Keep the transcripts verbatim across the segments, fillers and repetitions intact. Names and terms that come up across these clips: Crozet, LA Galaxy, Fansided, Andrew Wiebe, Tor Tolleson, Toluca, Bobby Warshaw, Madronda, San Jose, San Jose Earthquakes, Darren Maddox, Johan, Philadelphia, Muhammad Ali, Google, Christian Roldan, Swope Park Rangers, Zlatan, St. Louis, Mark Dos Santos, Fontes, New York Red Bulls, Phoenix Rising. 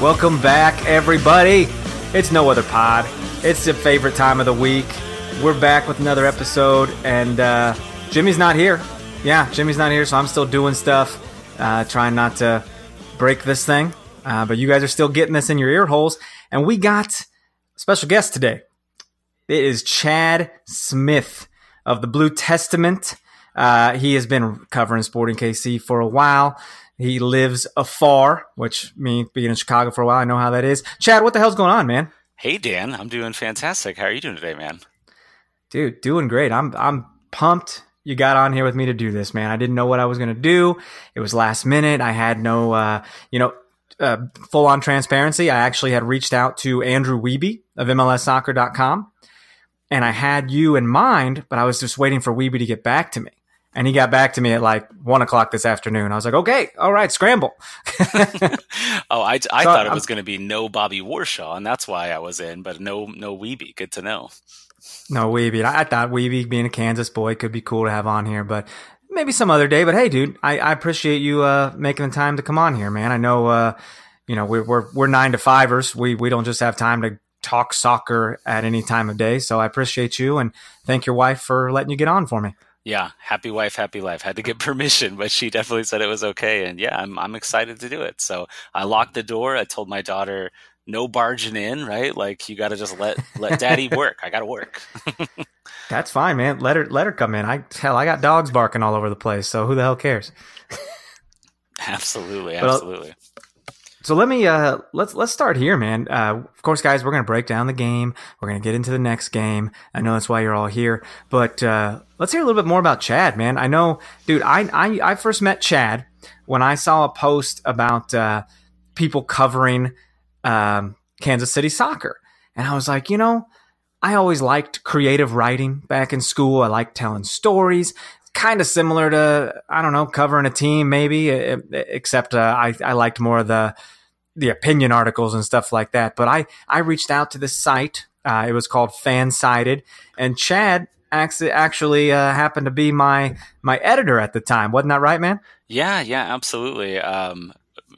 Welcome back, everybody. It's no other pod. It's your favorite time of the week. We're back with another episode, and uh, Jimmy's not here. Yeah, Jimmy's not here, so I'm still doing stuff, uh, trying not to break this thing. Uh, but you guys are still getting this in your ear holes. And we got a special guest today. It is Chad Smith of the Blue Testament. Uh, he has been covering Sporting K C for a while. He lives afar, which means being in Chicago for a while. I know how that is. Chad, what the hell's going on, man? Hey, Dan. I'm doing fantastic. How are you doing today, man? Dude, doing great. I'm I'm pumped you got on here with me to do this, man. I didn't know what I was going to do. It was last minute. I had no, uh, you know, uh, full-on transparency. I actually had reached out to Andrew Wiebe of M L S soccer dot com, and I had you in mind, but I was just waiting for Wiebe to get back to me. And he got back to me at like one o'clock this afternoon. I was like, okay, all right, scramble. oh, I, I so thought it I'm, was going to be no Bobby Warshaw, and that's why I was in, but no no Wiebe. Good to know. No Wiebe. I, I thought Wiebe, being a Kansas boy, could be cool to have on here, but maybe some other day. But hey, dude, I, I appreciate you uh, making the time to come on here, man. I know, uh, you know, we're we're, we're nine to fivers. We we don't just have time to talk soccer at any time of day. So I appreciate you, and thank your wife for letting you get on for me. Yeah, happy wife, happy life. Had to get permission, but she definitely said it was okay. And yeah, I'm I'm excited to do it. So I locked the door. I told my daughter, no barging in, right? Like, you got to just let let daddy work. I got to work. That's fine, man. Let her let her come in. I hell, I got dogs barking all over the place. So who the hell cares? Absolutely, absolutely. Well, so let me uh let's let's start here, man. Uh, of course, guys, we're gonna break down the game. We're gonna get into the next game. I know that's why you're all here, but uh, let's hear a little bit more about Chad, man. I know, dude. I I, I first met Chad when I saw a post about uh, people covering um, Kansas City soccer, and I was like, you know, I always liked creative writing back in school. I liked telling stories. Kind of similar to, I don't know, covering a team maybe, except uh, I, I liked more of the the opinion articles and stuff like that. But I, I reached out to this site. Uh, it was called Fansided. And Chad actually uh, happened to be my, my editor at the time. Wasn't that right, man? Yeah, yeah, absolutely. Um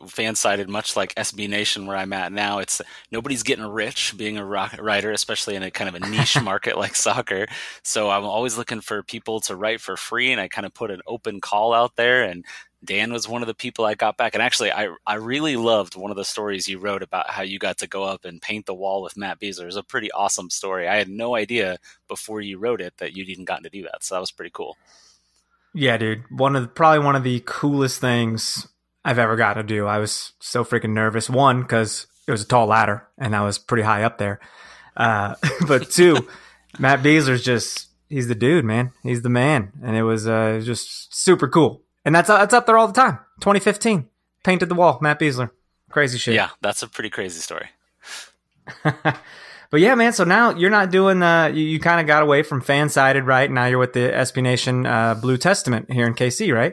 Fansided, much like S B Nation, where I'm at now, it's nobody's getting rich being a writer, especially in a kind of a niche market like soccer. So I'm always looking for people to write for free, and I kind of put an open call out there, and Dan was one of the people I got back. And actually, I I really loved one of the stories you wrote about how you got to go up and paint the wall with Matt Besler. It was a pretty awesome story. I had no idea before you wrote it that you'd even gotten to do that. So that was pretty cool. Yeah, dude. One of the, probably one of the coolest things I've ever got to do. I was so freaking nervous. One, because it was a tall ladder and I was pretty high up there. Uh, but two, Matt Besler's just, he's the dude, man. He's the man. And it was uh, just super cool. And that's, that's up there all the time. twenty fifteen, painted the wall, Matt Besler. Crazy shit. Yeah, that's a pretty crazy story. But yeah, man, so now you're not doing, uh, you, you kind of got away from Fansided, right? Now you're with the S B Nation uh, Blue Testament here in K C, right?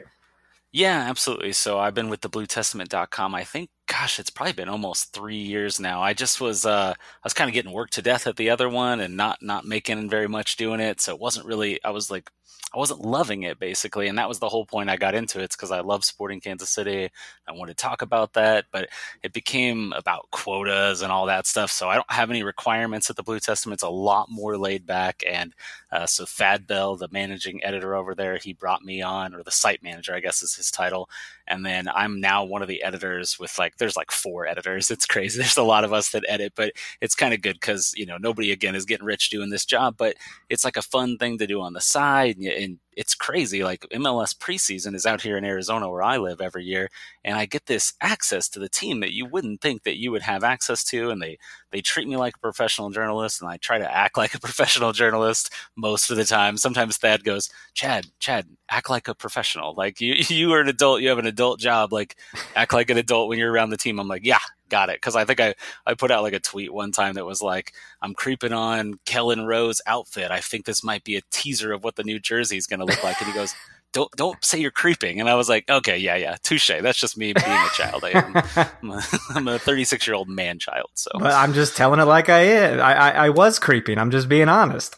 Yeah, absolutely. So I've been with the blue testament dot com, I think, gosh, it's probably been almost three years now. I just was, uh, I was kind of getting worked to death at the other one and not, not making very much doing it. So it wasn't really, I was like, I wasn't loving it basically. And that was the whole point I got into it. It's because I love Sporting Kansas City. I wanted to talk about that, but it became about quotas and all that stuff. So I don't have any requirements at the Blue Testament. It's a lot more laid back. And uh, so Thad Bell, the managing editor over there, he brought me on, or the site manager, I guess is his title. And then I'm now one of the editors with like, there's like four editors. It's crazy. There's a lot of us that edit, but it's kind of good because, you know, nobody again is getting rich doing this job, but it's like a fun thing to do on the side. And, and it's crazy. Like M L S preseason is out here in Arizona where I live every year. And I get this access to the team that you wouldn't think that you would have access to. And they, they treat me like a professional journalist. And I try to act like a professional journalist most of the time. Sometimes Thad goes, Chad, Chad, act like a professional. Like you, you are an adult. You have an adult job. Like act like an adult when you're around the team. I'm like, yeah, got it. Cause I think I, I put out like a tweet one time that was like, I'm creeping on Kellen Rowe's outfit. I think this might be a teaser of what the new jersey is going to look like. And he goes, don't, don't say you're creeping. And I was like, okay, yeah, yeah. Touche. That's just me being a child. I am, I'm, a, I'm a thirty-six year old man child. So but I'm just telling it like I am. I, I, I was creeping. I'm just being honest.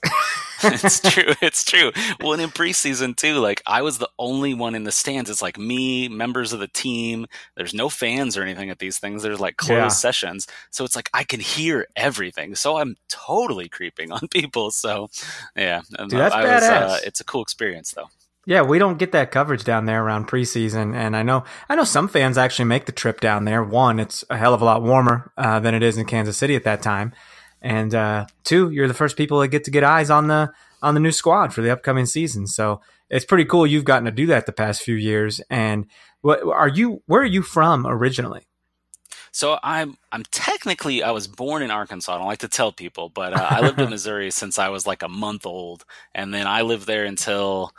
It's true. It's true. Well, and in preseason too, like I was the only one in the stands. It's like me, members of the team. There's no fans or anything at these things. There's like closed yeah. sessions. So it's like I can hear everything. So I'm totally creeping on people. So yeah, dude, that's I, I was, badass. Uh, it's a cool experience though. Yeah, we don't get that coverage down there around preseason, and I know I know some fans actually make the trip down there. One, it's a hell of a lot warmer uh, than it is in Kansas City at that time. And uh, two, you're the first people that get to get eyes on the on the new squad for the upcoming season. So it's pretty cool you've gotten to do that the past few years. And what are you? Where are you from originally? So I'm I'm technically I was born in Arkansas. I don't like to tell people, but uh, I lived in Missouri since I was like a month old, and then I lived there until.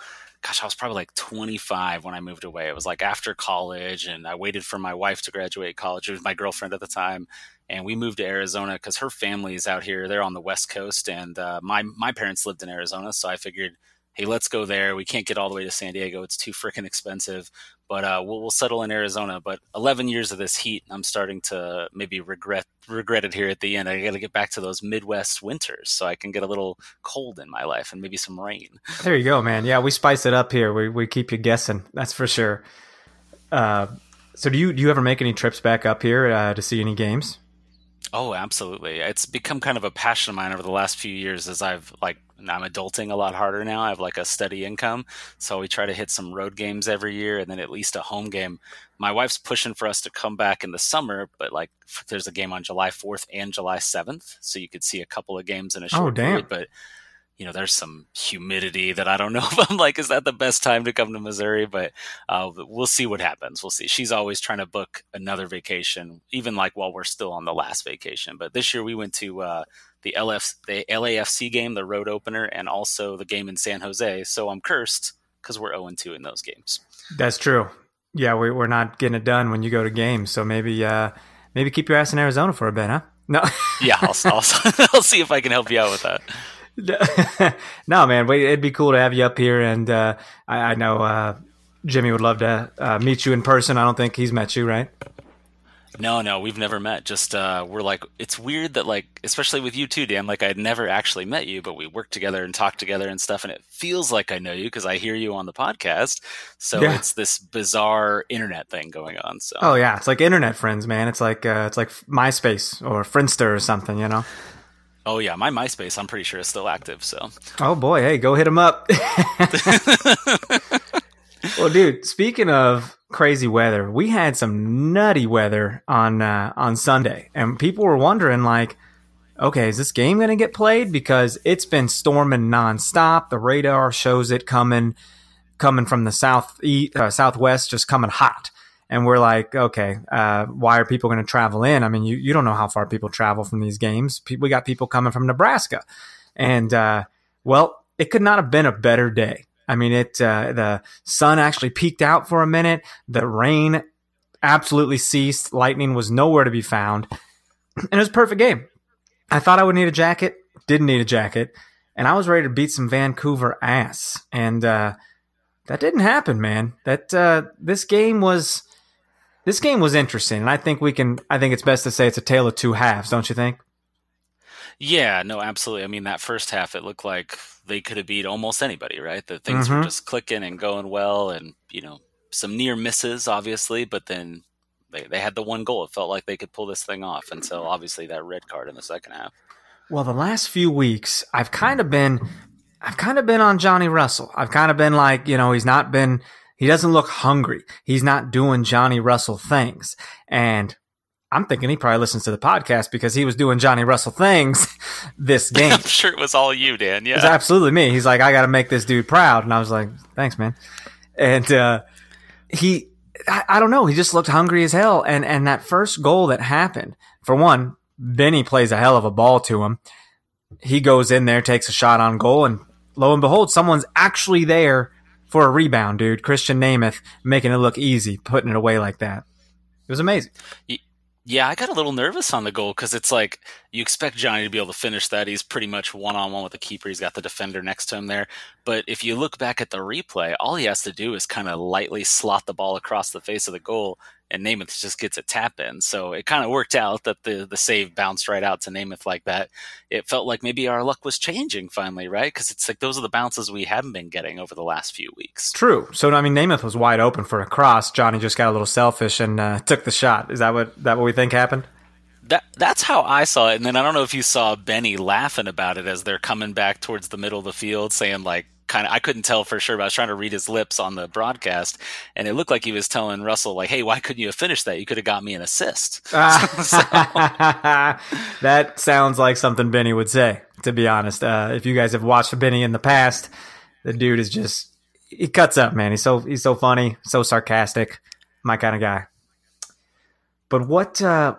Gosh, I was probably like twenty-five when I moved away. It was like after college, and I waited for my wife to graduate college. It was my girlfriend at the time. And we moved to Arizona because her family is out here. They're on the West Coast. And uh, my, my parents lived in Arizona. So I figured, hey, let's go there. We can't get all the way to San Diego. It's too freaking expensive. But uh, we'll, we'll settle in Arizona. But eleven years of this heat, I'm starting to maybe regret regret it here at the end. I got to get back to those Midwest winters so I can get a little cold in my life and maybe some rain. There you go, man. Yeah, we spice it up here. We we keep you guessing. That's for sure. Uh, so do you do you ever make any trips back up here uh, to see any games? Oh, absolutely. It's become kind of a passion of mine over the last few years as I've like I'm adulting a lot harder now. I have like a steady income. So we try to hit some road games every year and then at least a home game. My wife's pushing for us to come back in the summer, but like there's a game on July fourth and July seventh. So you could see a couple of games in a short oh, damn. period. But you know, there's some humidity that I don't know if I'm like, is that the best time to come to Missouri? But uh, we'll see what happens. We'll see. She's always trying to book another vacation, even like while we're still on the last vacation. But this year we went to uh, the, L F- the L A F C game, the road opener, and also the game in San Jose. So I'm cursed because we're oh and two in those games. That's true. Yeah, we, we're not getting it done when you go to games. So maybe uh, maybe keep your ass in Arizona for a bit, huh? No. Yeah, I'll, I'll, I'll see if I can help you out with that. No, man, it'd be cool to have you up here. And uh, I, I know uh, Jimmy would love to uh, meet you in person. I don't think he's met you, right? No, no, we've never met. Just uh, we're like, it's weird that like, especially with you too, Dan, like I'd never actually met you, but we work together and talk together and stuff. And it feels like I know you because I hear you on the podcast. So yeah. It's this bizarre internet thing going on. So Oh, yeah. It's like internet friends, man. It's like uh, it's like MySpace or Friendster or something, you know? Oh, yeah. My MySpace, I'm pretty sure, is still active. So, oh, boy. Hey, go hit him up. Well, dude, speaking of crazy weather, we had some nutty weather on uh, on Sunday. And people were wondering, like, okay, is this game going to get played? Because it's been storming nonstop. The radar shows it coming coming from the south east, uh, southwest, just coming hot. And we're like, okay, uh, why are people going to travel in? I mean, you, you don't know how far people travel from these games. Pe- we got people coming from Nebraska. And, uh, well, it could not have been a better day. I mean, it uh, the sun actually peaked out for a minute. The rain absolutely ceased. Lightning was nowhere to be found. And it was a perfect game. I thought I would need a jacket. Didn't need a jacket. And I was ready to beat some Vancouver ass. And uh, that didn't happen, man. That uh, this game was... This game was interesting, and I think we can. I think it's best to say it's a tale of two halves, don't you think? Yeah, no, absolutely. I mean, that first half, it looked like they could have beat almost anybody, right? The things mm-hmm. were just clicking and going well, and you know, some near misses, obviously, but then they they had the one goal. It felt like they could pull this thing off, and so obviously that red card in the second half. Well, the last few weeks, I've kind of been, I've kind of been on Johnny Russell. I've kind of been like, you know, he's not been. He doesn't look hungry. He's not doing Johnny Russell things. And I'm thinking he probably listens to the podcast because he was doing Johnny Russell things this game. I'm sure it was all you, Dan. Yeah, it was absolutely me. He's like, I got to make this dude proud. And I was like, thanks, man. And uh, he, I, I don't know. He just looked hungry as hell. And, and that first goal that happened, for one, Benny plays a hell of a ball to him. He goes in there, takes a shot on goal. And lo and behold, someone's actually there for a rebound, dude. Krisztián Németh making it look easy, putting it away like that. It was amazing. Yeah, I got a little nervous on the goal because it's like you expect Johnny to be able to finish that. He's pretty much one-on-one with the keeper. He's got the defender next to him there. But if you look back at the replay, all he has to do is kind of lightly slot the ball across the face of the goal, and Németh just gets a tap in. So it kind of worked out that the, the save bounced right out to Németh like that. It felt like maybe our luck was changing finally, right? Because it's like those are the bounces we haven't been getting over the last few weeks. True. So, I mean, Németh was wide open for a cross. Johnny just got a little selfish and uh, took the shot. Is that what that what we think happened? That That's how I saw it. And then I don't know if you saw Benny laughing about it as they're coming back towards the middle of the field saying like, kind of, I couldn't tell for sure, but I was trying to read his lips on the broadcast, and it looked like he was telling Russell, like, hey, why couldn't you have finished that? You could have got me an assist. Uh, so, that sounds like something Benny would say, to be honest. Uh, if you guys have watched Benny in the past, the dude is just, he cuts up, man. He's so, he's so funny, so sarcastic, my kind of guy. But what, uh,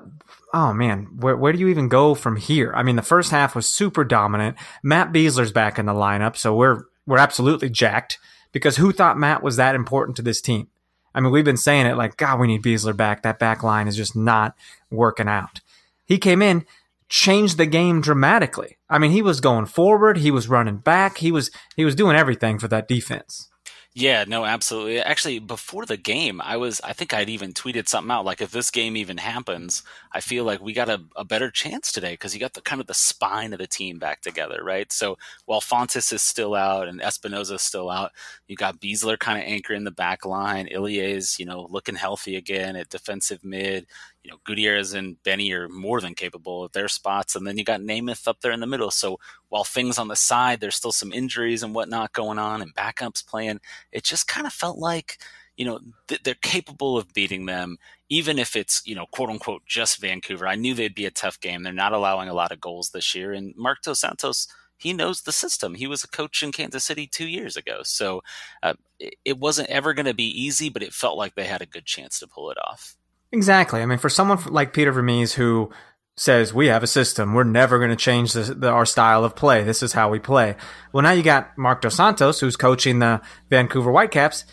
oh man, where, where do you even go from here? I mean, the first half was super dominant. Matt Besler's back in the lineup, so we're, We're absolutely jacked because who thought Matt was that important to this team? I mean, we've been saying it like, God, we need Besler back. That back line is just not working out. He came in, changed the game dramatically. I mean, he was going forward. He was running back. He was he was doing everything for that defense. Yeah, no, absolutely. Actually, before the game, I was, I think I'd even tweeted something out. Like, if this game even happens, I feel like we got a, a better chance today because you got the kind of the spine of the team back together, right? So while Fontes is still out and Espinoza is still out, you got Besler kind of anchoring the back line. Ilya's, you know, looking healthy again at defensive mid. You know, Gutierrez and Benny are more than capable of their spots. And then you got Németh up there in the middle. So while things on the side, there's still some injuries and whatnot going on and backups playing. It just kind of felt like, you know, th- they're capable of beating them, even if it's, you know, quote unquote, just Vancouver. I knew they'd be a tough game. They're not allowing a lot of goals this year. And Mark Dos Santos, he knows the system. He was a coach in Kansas City two years ago. So uh, it, it wasn't ever going to be easy, but it felt like they had a good chance to pull it off. Exactly. I mean, for someone like Peter Vermees who says, we have a system, we're never going to change the, the, our style of play. This is how we play. Well, now you got Mark Dos Santos, who's coaching the Vancouver Whitecaps.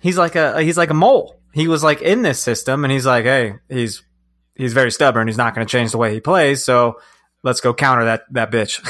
He's like a he's like a mole. He was like in this system, and he's like, hey, he's he's very stubborn. He's not going to change the way he plays. So let's go counter that that bitch.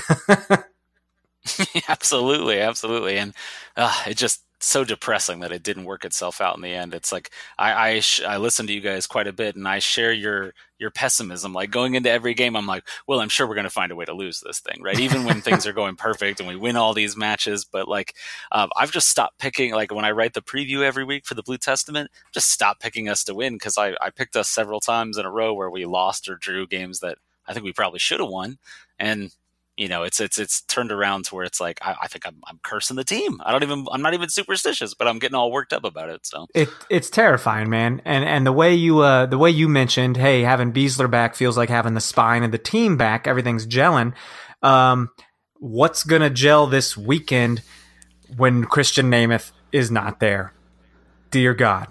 Absolutely, absolutely, and uh, it just. So depressing that it didn't work itself out in the end. It's like I I, sh- I listen to you guys quite a bit, and I share your your pessimism. Like going into every game, I'm like, well, I'm sure we're going to find a way to lose this thing, right? Even when things are going perfect and we win all these matches. But like, um, I've just stopped picking. Like when I write the preview every week for the Blue Testament, just stop picking us to win because I I picked us several times in a row where we lost or drew games that I think we probably should have won, and. You know, it's it's it's turned around to where it's like I, I think I'm, I'm cursing the team. I don't even I'm not even superstitious, but I'm getting all worked up about it. So it it's terrifying, man. And and the way you uh, the way you mentioned, hey, having Besler back feels like having the spine of the team back. Everything's gelling. Um, what's gonna gel this weekend when Krisztián Németh is not there? Dear God.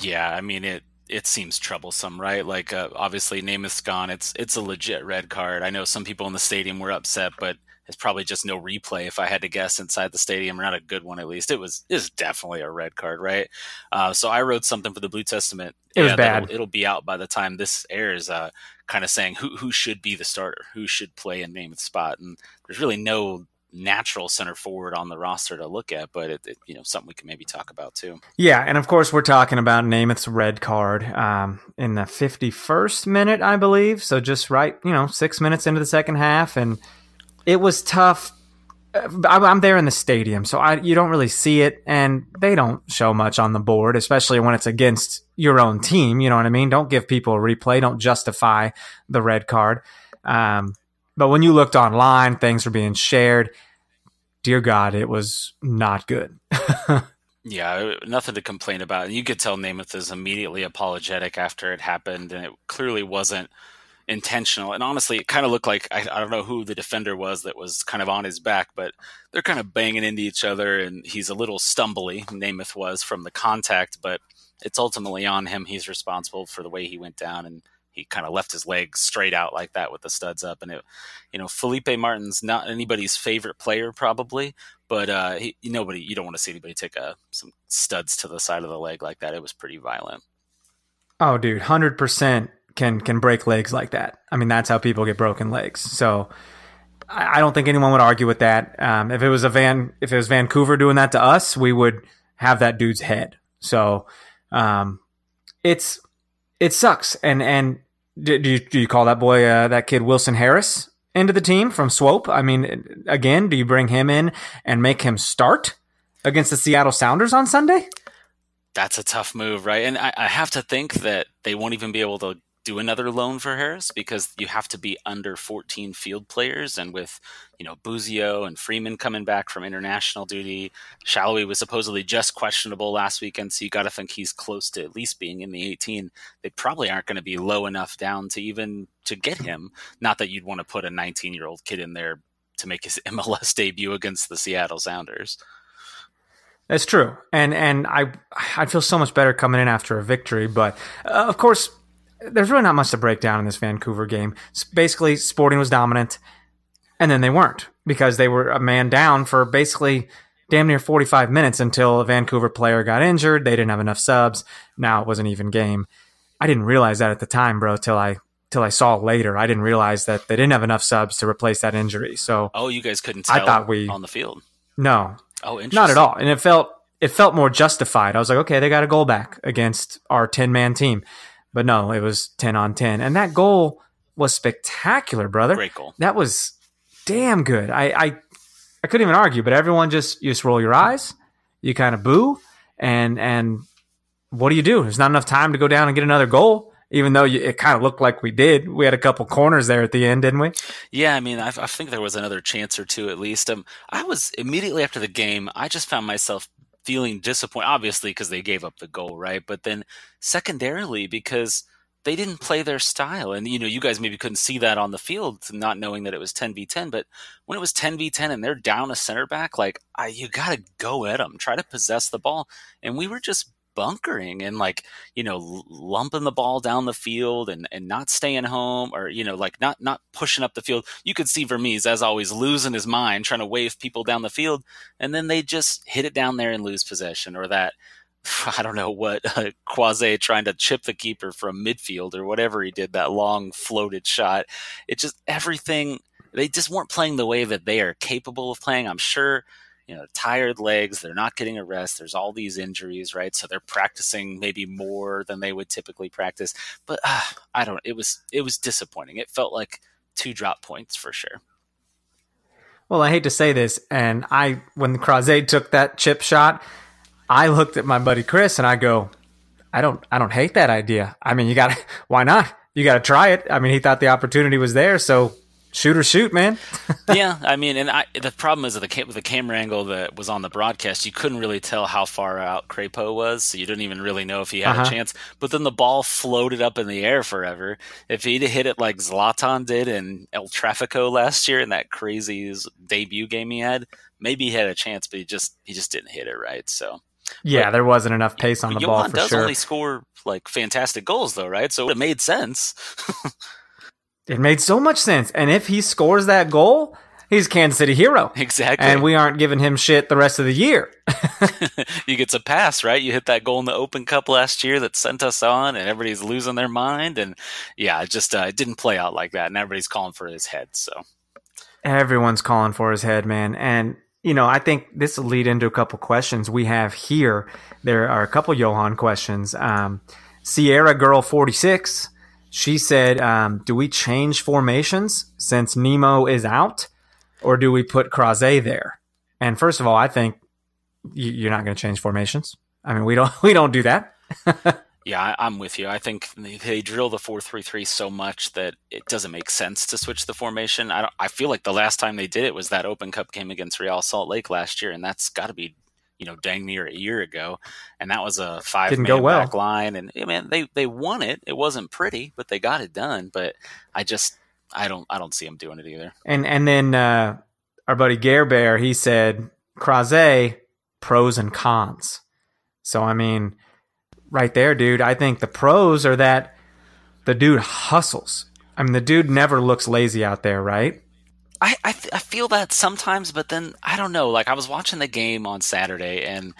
Yeah, I mean it. It seems troublesome, right? Like, uh, obviously, Németh's gone. It's it's a legit red card. I know some people in the stadium were upset, but it's probably just no replay. If I had to guess, inside the stadium, or not a good one at least. It was is definitely a red card, right? Uh, so I wrote something for the Blue Testament. It was yeah, bad. It'll be out by the time this airs. Uh, kind of saying who who should be the starter, who should play in Németh's spot, and there's really no natural center forward on the roster to look at, but it, it, you know, something we can maybe talk about too. Yeah. And of course we're talking about Nemeth's red card um, in the fifty-first minute, I believe. So just right, you know, six minutes into the second half, and it was tough. I'm there in the stadium, so I, you don't really see it, and they don't show much on the board, especially when it's against your own team. You know what I mean? Don't give people a replay. Don't justify the red card. Um, but when you looked online, things were being shared. Dear God, it was not good. Yeah, nothing to complain about. You could tell Németh is immediately apologetic after it happened, and it clearly wasn't intentional. And honestly, it kind of looked like, I, I don't know who the defender was that was kind of on his back, but they're kind of banging into each other, and he's a little stumbly, Németh was, from the contact, but it's ultimately on him. He's responsible for the way he went down, and he kind of left his leg straight out like that with the studs up. And it, you know, Felipe Martin's not anybody's favorite player probably, but uh, he, nobody, you don't want to see anybody take a, some studs to the side of the leg like that. It was pretty violent. Oh dude, one hundred percent. can can break legs like that. I mean, that's how people get broken legs. So I, I don't think anyone would argue with that. Um, if it was a Van, if it was Vancouver doing that to us, we would have that dude's head. So um, it's it sucks. And and do, do you do you call that boy uh, that kid Wilson Harris into the team from Swope? I mean, again, do you bring him in and make him start against the Seattle Sounders on Sunday? That's a tough move, right? And I, I have to think that they won't even be able to do another loan for Harris, because you have to be under fourteen field players. And with, you know, Busio and Freeman coming back from international duty, Shallowy was supposedly just questionable last weekend. So you got to think he's close to at least being in the eighteen. They probably aren't going to be low enough down to even to get him. Not that you'd want to put a nineteen year old kid in there to make his M L S debut against the Seattle Sounders. That's true. And, and I, I feel so much better coming in after a victory, but uh, of course, there's really not much to break down in this Vancouver game. Basically, Sporting was dominant, and then they weren't, because they were a man down for basically damn near forty-five minutes until a Vancouver player got injured. They didn't have enough subs. Now it was an even game. I didn't realize that at the time, bro, till I till I saw later. I didn't realize that they didn't have enough subs to replace that injury. So oh, you guys couldn't tell I thought we, on the field? No. Oh, interesting. Not at all. And it felt it felt more justified. I was like, okay, they got a goal back against our ten-man team. But no, it was ten on ten. And that goal was spectacular, brother. Great goal. That was damn good. I, I I couldn't even argue, but everyone just, you just roll your eyes, you kind of boo, and and what do you do? There's not enough time to go down and get another goal, even though you, it kind of looked like we did. We had a couple corners there at the end, didn't we? Yeah, I mean, I, I think there was another chance or two at least. Um, I was, immediately after the game, I just found myself feeling disappointed, obviously, because they gave up the goal, right? But then secondarily, because they didn't play their style. And, you know, you guys maybe couldn't see that on the field, not knowing that it was ten v ten. But when it was ten v ten and they're down a center back, like, I, you got to go at them, try to possess the ball. And we were just bunkering and, like, you know, lumping the ball down the field and, and not staying home, or, you know, like not, not pushing up the field. You could see Vermees, as always, losing his mind, trying to wave people down the field. And then they just hit it down there and lose possession, or that, I don't know what, uh, Crozet trying to chip the keeper from midfield or whatever he did, that long floated shot. It just, everything, they just weren't playing the way that they are capable of playing. I'm sure, you know, tired legs, they're not getting a rest. There's all these injuries, right? So they're practicing maybe more than they would typically practice. But uh, I don't, it was, it was disappointing. It felt like two drop points for sure. Well, I hate to say this. And I, when Crozet took that chip shot, I looked at my buddy Chris and I go, I don't, I don't hate that idea. I mean, you gotta, why not? You gotta try it. I mean, he thought the opportunity was there. So shoot or shoot, man. Yeah, I mean, and I, the problem is that the, with the camera angle that was on the broadcast, you couldn't really tell how far out Crapo was, so you didn't even really know if he had uh-huh. a chance. But then the ball floated up in the air forever. If he'd hit it like Zlatan did in El Trafico last year in that crazy debut game he had, maybe he had a chance, but he just he just didn't hit it right. So yeah, but there wasn't enough pace on the Johan ball for does sure. Only score like fantastic goals though, right? So it made sense. It made so much sense. And if he scores that goal, he's Kansas City hero. Exactly. And we aren't giving him shit the rest of the year. You get a pass, right? You hit that goal in the Open Cup last year that sent us on, and everybody's losing their mind. And yeah, it just uh, it didn't play out like that. And everybody's calling for his head. So Everyone's calling for his head, man. And, you know, I think this will lead into a couple questions we have here. There are a couple Johan questions. Um, Sierra Girl forty-six, she said, um, do we change formations since Nemo is out, or do we put Crozet there? And first of all, I think you're not going to change formations. I mean, we don't we don't do that. Yeah, I'm with you. I think they drill the four three three so much that it doesn't make sense to switch the formation. I don't, I feel like the last time they did it was that Open Cup game against Real Salt Lake last year, and that's got to be, you know, dang near a year ago, and that was a five-man well. back line. And I mean, they they won it. It wasn't pretty, but they got it done. But I just I don't I don't see them doing it either. And and then uh, our buddy Gare Bear, he said Crozet pros and cons. So I mean. Right there, dude. I think the pros are that the dude hustles. I mean, the dude never looks lazy out there, right? I I, th- I feel that sometimes, but then I don't know. Like, I was watching the game on Saturday, and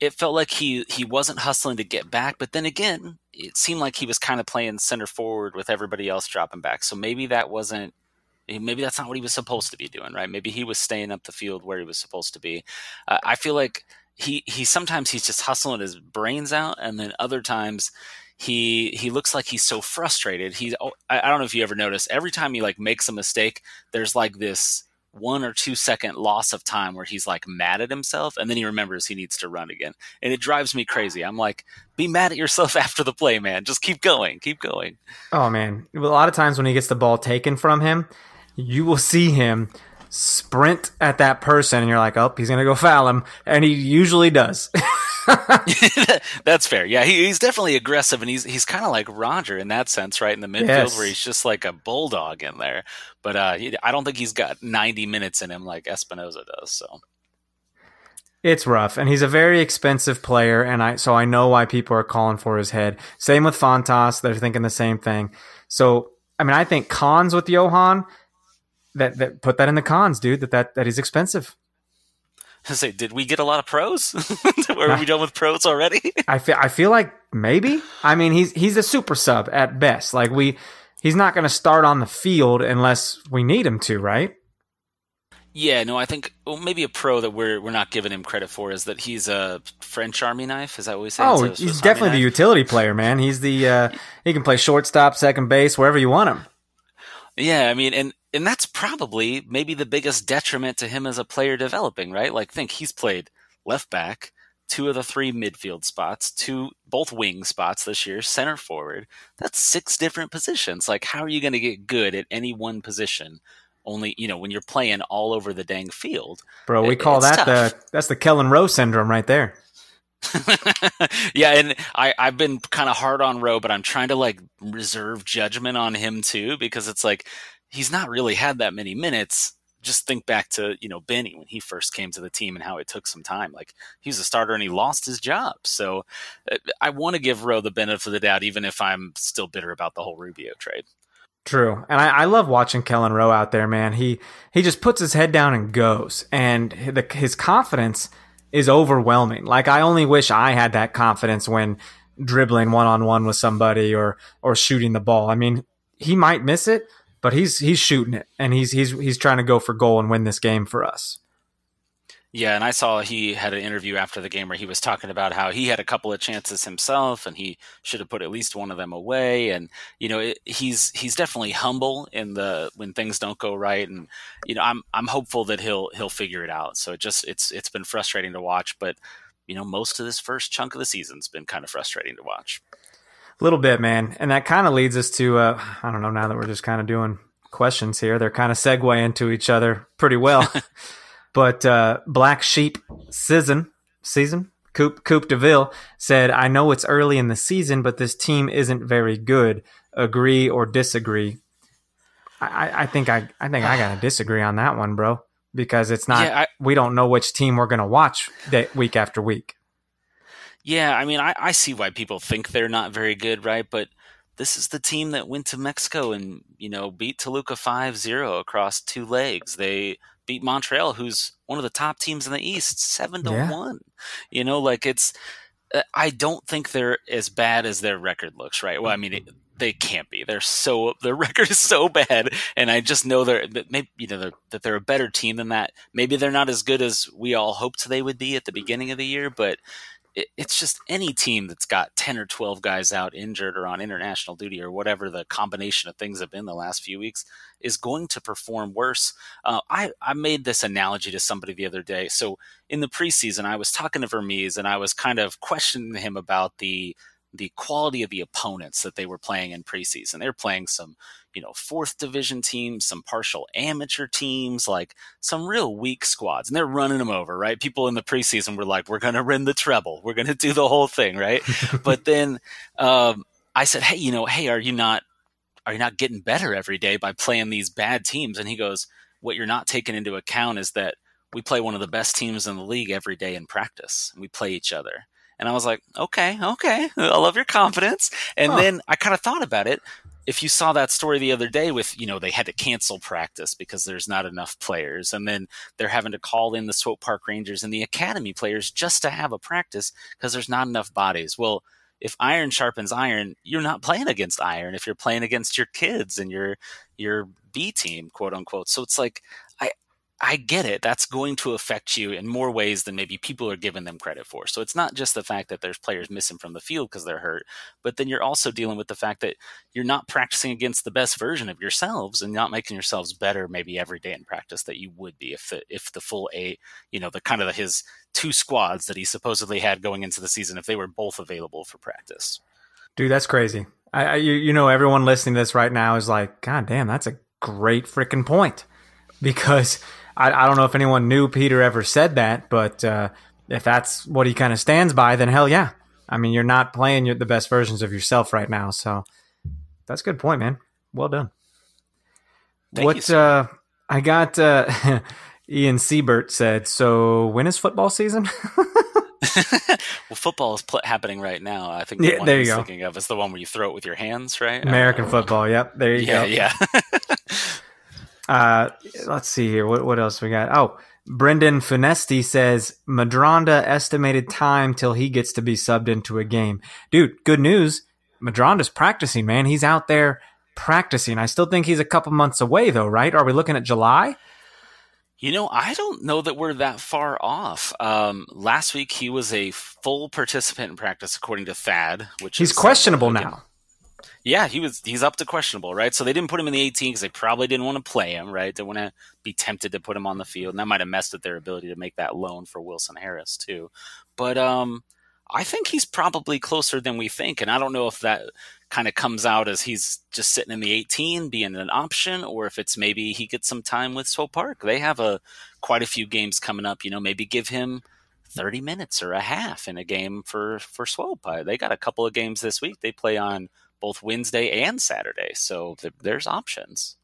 it felt like he, he wasn't hustling to get back. But then again, it seemed like he was kind of playing center forward with everybody else dropping back. So maybe that wasn't – maybe that's not what he was supposed to be doing, right? Maybe he was staying up the field where he was supposed to be. Uh, I feel like – He he. Sometimes he's just hustling his brains out, and then other times he he looks like he's so frustrated. He oh, I, I don't know if you ever notice. Every time he like makes a mistake, there's like this one or two second loss of time where he's like mad at himself, and then he remembers he needs to run again, and it drives me crazy. I'm like, be mad at yourself after the play, man. Just keep going, keep going. Oh man, a lot of times when he gets the ball taken from him, you will see him sprint at that person, and you're like, oh, he's gonna go foul him, and he usually does. That's fair. Yeah, he, he's definitely aggressive, and he's he's kind of like Roger in that sense, right? In the midfield, yes. Where he's just like a bulldog in there. But uh, he, I don't think he's got ninety minutes in him like Espinoza does. So it's rough, and he's a very expensive player, and I so I know why people are calling for his head. Same with Fontas; they're thinking the same thing. So I mean, I think cons with Johan. That that put that in the cons, dude. That that that is expensive. I say, did we get a lot of pros? Are we done with pros already? I feel I feel like maybe. I mean, he's he's a super sub at best. Like we, he's not going to start on the field unless we need him to, right? Yeah, no, I think well, maybe a pro that we're we're not giving him credit for is that he's a French Army knife. Is that what we say? Oh, he's Swiss definitely the utility player, man. He's the uh, he can play shortstop, second base, wherever you want him. Yeah, I mean, and. And that's probably maybe the biggest detriment to him as a player developing, right? Like, think he's played left back, two of the three midfield spots, two both wing spots this year, center forward. That's six different positions. Like, how are you going to get good at any one position? Only, you know, when you're playing all over the dang field. Bro, we it, call that tough. the that's the Kellen Rowe syndrome right there. Yeah, and I, I've been kind of hard on Rowe, but I'm trying to like reserve judgment on him too, because it's like, he's not really had that many minutes. Just think back to, you know, Benny when he first came to the team and how it took some time. Like, he was a starter and he lost his job. So uh, I want to give Rowe the benefit of the doubt, even if I'm still bitter about the whole Rubio trade. True. And I, I love watching Kellen Rowe out there, man. He he just puts his head down and goes. And the, his confidence is overwhelming. Like, I only wish I had that confidence when dribbling one-on-one with somebody or or shooting the ball. I mean, he might miss it, but he's he's shooting it, and he's he's he's trying to go for goal and win this game for us. Yeah, and I saw he had an interview after the game where he was talking about how he had a couple of chances himself, and he should have put at least one of them away. And you know, it, he's he's definitely humble in the when things don't go right. And you know, I'm I'm hopeful that he'll he'll figure it out. So it just it's it's been frustrating to watch, but you know, most of this first chunk of the season's been kind of frustrating to watch. Little bit, man. And that kind of leads us to, uh, I don't know, now that we're just kind of doing questions here, they're kind of segueing into each other pretty well. But uh, Black Sheep Season, season Coop, Coop DeVille said, I know it's early in the season, but this team isn't very good. Agree or disagree? I, I think I, I think I got to disagree on that one, bro, because it's not, yeah, I, we don't know which team we're going to watch day, week after week. Yeah, I mean, I, I see why people think they're not very good, right? But this is the team that went to Mexico and, you know, beat Toluca five zero across two legs. They beat Montreal, who's one of the top teams in the East, seven to one. You know, like it's – I don't think they're as bad as their record looks, right? Well, I mean, it, they can't be. They're so their record is so bad, and I just know they're maybe you know they're, that they're a better team than that. Maybe they're not as good as we all hoped they would be at the beginning of the year, but it, it's just any team that's got ten or twelve guys out injured or on international duty or whatever the combination of things have been the last few weeks is going to perform worse. Uh, I, I made this analogy to somebody the other day. So in the preseason, I was talking to Vermees, and I was kind of questioning him about the the quality of the opponents that they were playing in preseason. They're playing some, you know, fourth division teams, some partial amateur teams, like some real weak squads, and they're running them over, right? People in the preseason were like, we're going to win the treble. We're going to do the whole thing. Right. But then um, I said, Hey, you know, Hey, are you not, are you not getting better every day by playing these bad teams? And he goes, what you're not taking into account is that we play one of the best teams in the league every day in practice. We play each other. And I was like, okay, okay, I love your confidence. And huh. then I kind of thought about it. If you saw that story the other day with, you know, they had to cancel practice because there's not enough players. And then they're having to call in the Swope Park Rangers and the academy players just to have a practice because there's not enough bodies. Well, if iron sharpens iron, you're not playing against iron if you're playing against your kids and your your B team, quote unquote. So it's like, I I get it. That's going to affect you in more ways than maybe people are giving them credit for. So it's not just the fact that there's players missing from the field because they're hurt, but then you're also dealing with the fact that you're not practicing against the best version of yourselves and not making yourselves better maybe every day in practice that you would be if the, if the full eight, you know, the kind of his two squads that he supposedly had going into the season, if they were both available for practice. Dude, that's crazy. I, I you, you know, everyone listening to this right now is like, God damn, that's a great freaking point, because I, I don't know if anyone knew Peter ever said that, but uh, if that's what he kind of stands by, then hell yeah. I mean, you're not playing your, the best versions of yourself right now. So that's a good point, man. Well done. Thank what you, uh, I got uh, Ian Siebert said, so when is football season? Well, football is pl- happening right now. I think the yeah, one I was thinking of is the one where you throw it with your hands, right? American football. Yep. There you yeah, go. Yeah, yeah. Uh, let's see here. What what else we got? Oh, Brendan Funesti says Madronda estimated time till he gets to be subbed into a game. Dude, good news. Madronda's practicing, man. He's out there practicing. I still think he's a couple months away, though, right? Are we looking at July? You know, I don't know that we're that far off. Um, last week he was a full participant in practice, according to Thad, which he's is questionable now. Yeah, he was. He's up to questionable, right? So they didn't put him in the eighteen because they probably didn't want to play him, right? They want to be tempted to put him on the field, and that might have messed with their ability to make that loan for Wilson Harris too. But um, I think he's probably closer than we think, and I don't know if that kind of comes out as he's just sitting in the eighteen, being an option, or if it's maybe he gets some time with Swope Park. They have a quite a few games coming up. You know, maybe give him thirty minutes or a half in a game for for Swope. They got a couple of games this week. They play on both Wednesday and Saturday. So th- there's options.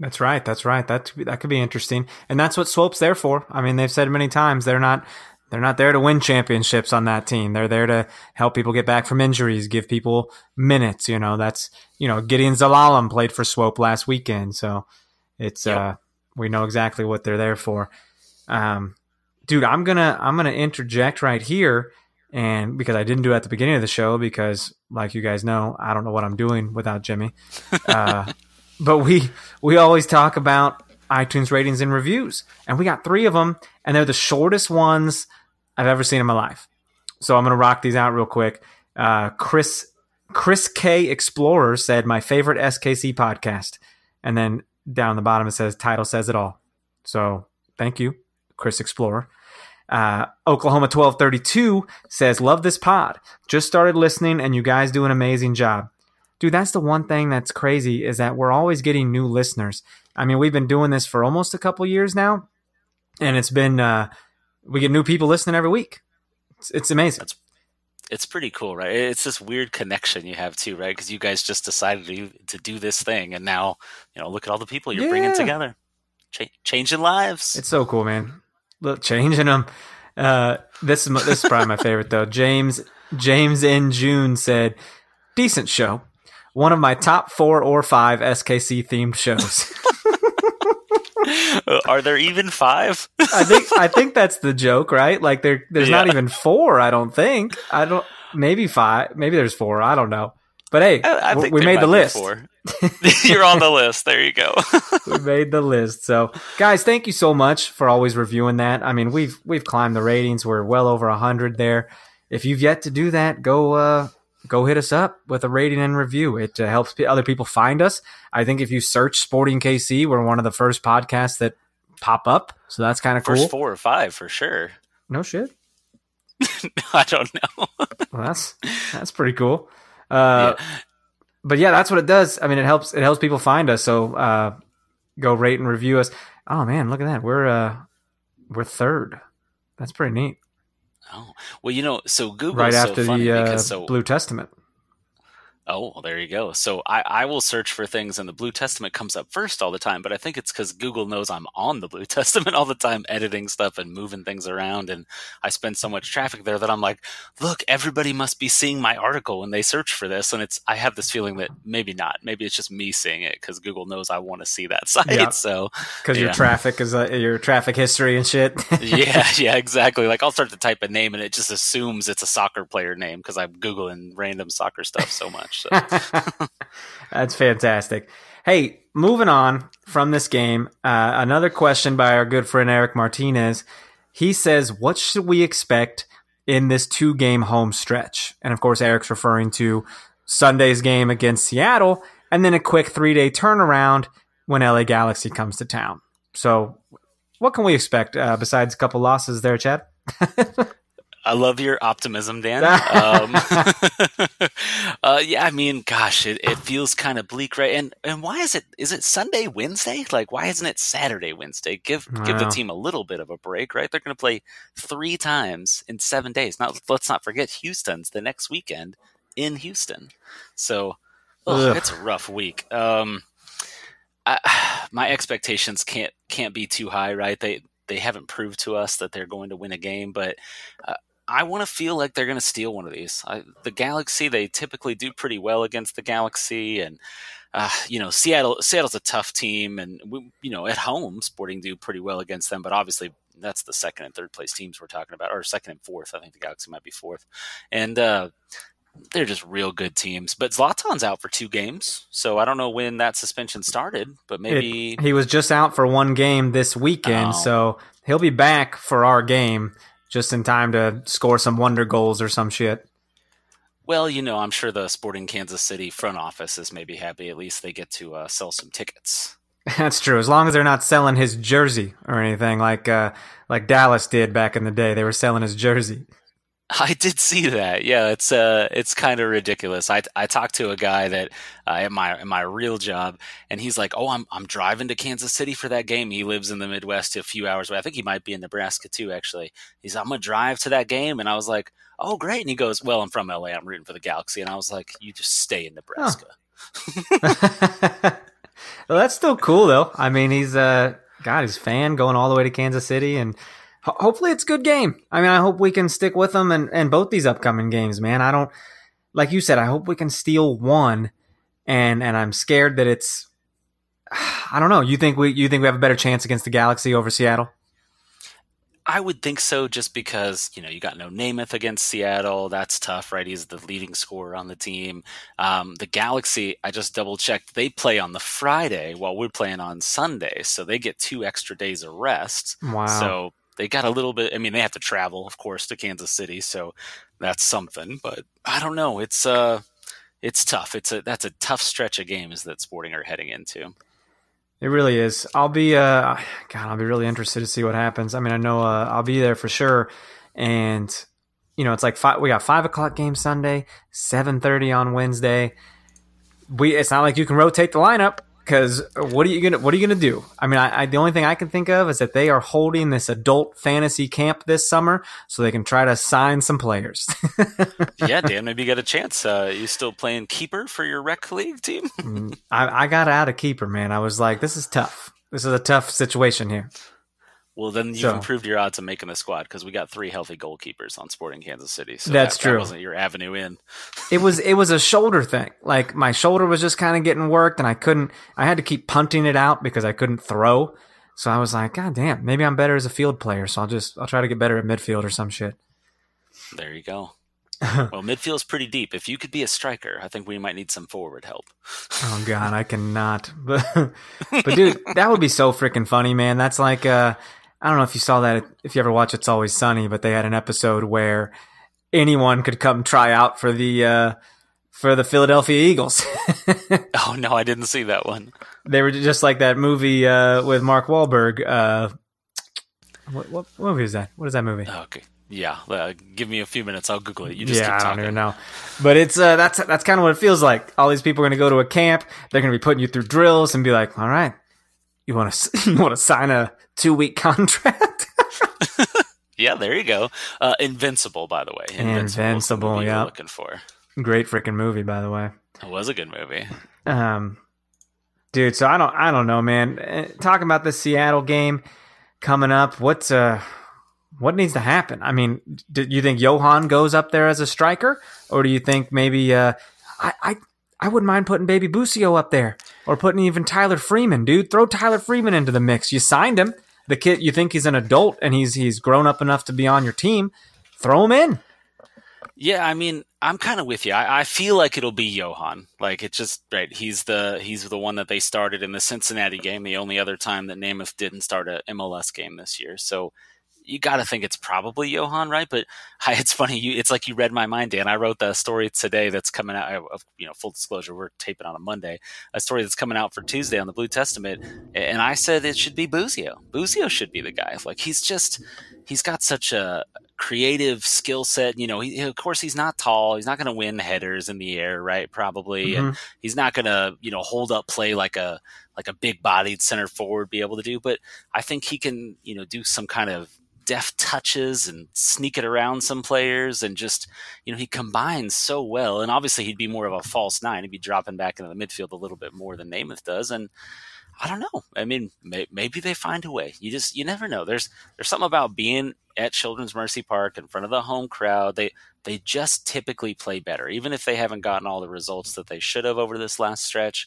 That's right. That's right. That could be, that could be interesting. And that's what Swope's there for. I mean, they've said many times, they're not, they're not there to win championships on that team. They're there to help people get back from injuries, give people minutes. You know, that's, you know, Gideon Zalalem played for Swope last weekend. So it's, yep. uh, we know exactly what they're there for. Um, dude, I'm going to, I'm going to interject right here. And because I didn't do it at the beginning of the show, because like you guys know, I don't know what I'm doing without Jimmy. Uh, but we we always talk about iTunes ratings and reviews. And we got three of them, and they're the shortest ones I've ever seen in my life. So I'm going to rock these out real quick. Uh, Chris Chris K. Explorer said, my favorite S K C podcast. And then down the bottom it says, title says it all. So thank you, Chris Explorer. Uh, Oklahoma twelve thirty-two says, love this pod. Just started listening and you guys do an amazing job. Dude, that's the one thing that's crazy is that we're always getting new listeners. I mean, we've been doing this for almost a couple years now, and it's been, uh, we get new people listening every week. It's, it's amazing. That's- It's pretty cool, right? It's this weird connection you have too, right? Because you guys just decided to, to do this thing, and now, you know, look at all the people you're yeah. bringing together. Ch- changing lives. It's so cool, man. Look, changing them. Uh, this is my, this is probably my favorite though. James James in June said, "Decent show. One of my top four or five S K C themed shows." Are there even five? I think I think that's the joke, right? Like there, there's yeah. not even four. I don't think. I don't. Maybe five. Maybe there's four. I don't know. But hey, I, I think we made the list. You're on the list. There you go. We made the list. So guys, thank you so much for always reviewing that. I mean, we've, we've climbed the ratings. We're well over a hundred there. If you've yet to do that, go, uh, go hit us up with a rating and review. It uh, helps p- other people find us. I think if you search Sporting K C, we're one of the first podcasts that pop up. So that's kind of cool. First four or five for sure. No shit. I don't know. Well, that's, that's pretty cool. Uh, yeah. But yeah, that's what it does. I mean, it helps, it helps people find us. So, uh, go rate and review us. Oh man, look at that. We're, uh, we're third. That's pretty neat. Oh, well, you know, so Google right after so the uh, so, Blue Testament. Oh, well, there you go. So I, I will search for things and the Blue Testament comes up first all the time, but I think it's because Google knows I'm on the Blue Testament all the time, editing stuff and moving things around. And I spend so much traffic there that I'm like, look, everybody must be seeing my article when they search for this. And it's, I have this feeling that maybe not, maybe it's just me seeing it because Google knows I want to see that site. Yeah. So because yeah. your traffic is uh, your traffic history and shit. yeah, yeah, exactly. Like I'll start to type a name and it just assumes it's a soccer player name because I'm Googling random soccer stuff so much. So. That's fantastic. Hey, moving on from this game, uh, another question by our good friend Eric Martinez. He says, what should we expect in this two-game home stretch? And, of course, Eric's referring to Sunday's game against Seattle and then a quick three-day turnaround when L A Galaxy comes to town. So what can we expect uh, besides a couple losses there, Chad? I love your optimism, Dan. Um, uh, yeah, I mean, gosh, it, it feels kind of bleak, right? And and why is it? Is it Sunday, Wednesday? Like, why isn't it Saturday, Wednesday? Give wow. give the team a little bit of a break, right? They're going to play three times in seven days. Now, let's not forget Houston's the next weekend in Houston. So ugh, it's a rough week. Um, I, my expectations can't can't be too high, right? They they haven't proved to us that they're going to win a game, but. Uh, I want to feel like they're going to steal one of these. I, the Galaxy, they typically do pretty well against the Galaxy, and uh, you know, Seattle. Seattle's a tough team, and we, you know, at home, Sporting do pretty well against them. But obviously, that's the second and third place teams we're talking about, or second and fourth. I think the Galaxy might be fourth, and uh, they're just real good teams. But Zlatan's out for two games, so I don't know when that suspension started, but maybe it, he was just out for one game this weekend, oh. so he'll be back for our game. Just in time to score some wonder goals or some shit. Well, you know, I'm sure the Sporting Kansas City front office is maybe happy. At least they get to uh, sell some tickets. That's true. As long as they're not selling his jersey or anything like uh, like Dallas did back in the day. They were selling his jersey. I did see that. Yeah, it's uh, it's kind of ridiculous. I I talked to a guy that uh, at my at my real job, and he's like, "Oh, I'm I'm driving to Kansas City for that game." He lives in the Midwest, a few hours away. I think he might be in Nebraska too. Actually, he's like, "I'm gonna drive to that game," and I was like, "Oh, great!" And he goes, "Well, I'm from L A. I'm rooting for the Galaxy," and I was like, "You just stay in Nebraska." Huh. Well, that's still cool though. I mean, he's uh, God, he's a fan going all the way to Kansas City and. Hopefully it's a good game. I mean, I hope we can stick with them and, and both these upcoming games, man. I don't, like you said, I hope we can steal one and, and I'm scared that it's, I don't know. You think we, you think we have a better chance against the Galaxy over Seattle? I would think so, just because, you know, you got no Németh against Seattle. That's tough, right? He's the leading scorer on the team. Um, the Galaxy, I just double-checked, they play on the Friday while we're playing on Sunday. So they get two extra days of rest. Wow. So, they got a little bit, I mean, they have to travel, of course, to Kansas City, so that's something. But I don't know. It's uh, it's tough. It's a That's a tough stretch of games that Sporting are heading into. It really is. I'll be, uh, God, I'll be really interested to see what happens. I mean, I know uh, I'll be there for sure. And, you know, it's like five, we got five o'clock game Sunday, seven thirty on Wednesday. We It's not like you can rotate the lineup. Because what are you gonna what are you gonna do? I mean, I, I the only thing I can think of is that they are holding this adult fantasy camp this summer, so they can try to sign some players. Yeah, Dan, maybe you got a chance. Uh, you still playing keeper for your rec league team? I, I got out of keeper, man. I was like, this is tough. This is a tough situation here. Well, then you've so. improved your odds of making the squad because we got three healthy goalkeepers on Sporting Kansas City. So that's that, true. That wasn't your avenue in. it was it was a shoulder thing. Like my shoulder was just kind of getting worked, and I couldn't. I had to keep punting it out because I couldn't throw. So I was like, God damn, maybe I'm better as a field player. So I'll just I'll try to get better at midfield or some shit. There you go. Well, midfield's pretty deep. If you could be a striker, I think we might need some forward help. Oh God, I cannot. But, but dude, that would be so freaking funny, man. That's like, uh, I don't know if you saw that, if you ever watch It's Always Sunny, but they had an episode where anyone could come try out for the, uh, for the Philadelphia Eagles. Oh no, I didn't see that one. They were just like that movie, uh, with Mark Wahlberg. Uh, what, what movie is that? What is that movie? Oh, okay. Yeah, uh, give me a few minutes. I'll Google it. You just yeah, keep talking. I don't even know. But it's uh, that's that's kind of what it feels like. All these people are going to go to a camp. They're going to be putting you through drills and be like, "All right, you want to you want to sign a two week contract?" Yeah, there you go. Uh, Invincible, by the way. Invincible, Invincible yeah. Looking for great freaking movie, by the way. It was a good movie. Um, dude, so I don't I don't know, man. Talking about the Seattle game coming up, what's uh. What needs to happen? I mean, do you think Johan goes up there as a striker, or do you think maybe uh, I, I I wouldn't mind putting baby Busio up there, or putting even Tyler Freeman, dude. Throw Tyler Freeman into the mix. You signed him. The kid, you think he's an adult and he's he's grown up enough to be on your team. Throw him in. Yeah, I mean, I'm kind of with you. I, I feel like it'll be Johan. Like it's just right. He's the he's the one that they started in the Cincinnati game. The only other time that Németh didn't start an M L S game this year, so. You got to think it's probably Johan, right? But I, it's funny. You, it's like you read my mind, Dan. I wrote the story today that's coming out. Of, you know, full disclosure, we're taping on a Monday. A story that's coming out for Tuesday on the Blue Testament, and I said it should be Busio. Busio should be the guy. Like he's just, he's got such a creative skill set. You know, he, of course he's not tall. He's not going to win headers in the air, right? Probably, mm-hmm. and he's not going to, you know, hold up play like a like a big-bodied center forward be able to do. But I think he can, you know, do some kind of deft touches and sneak it around some players, and just, you know, he combines so well. And obviously he'd be more of a false nine. He'd be dropping back into the midfield a little bit more than Németh does. And I don't know. I mean, may, maybe they find a way. You just, you never know. There's, there's something about being at Children's Mercy Park in front of the home crowd. They, they just typically play better, even if they haven't gotten all the results that they should have over this last stretch.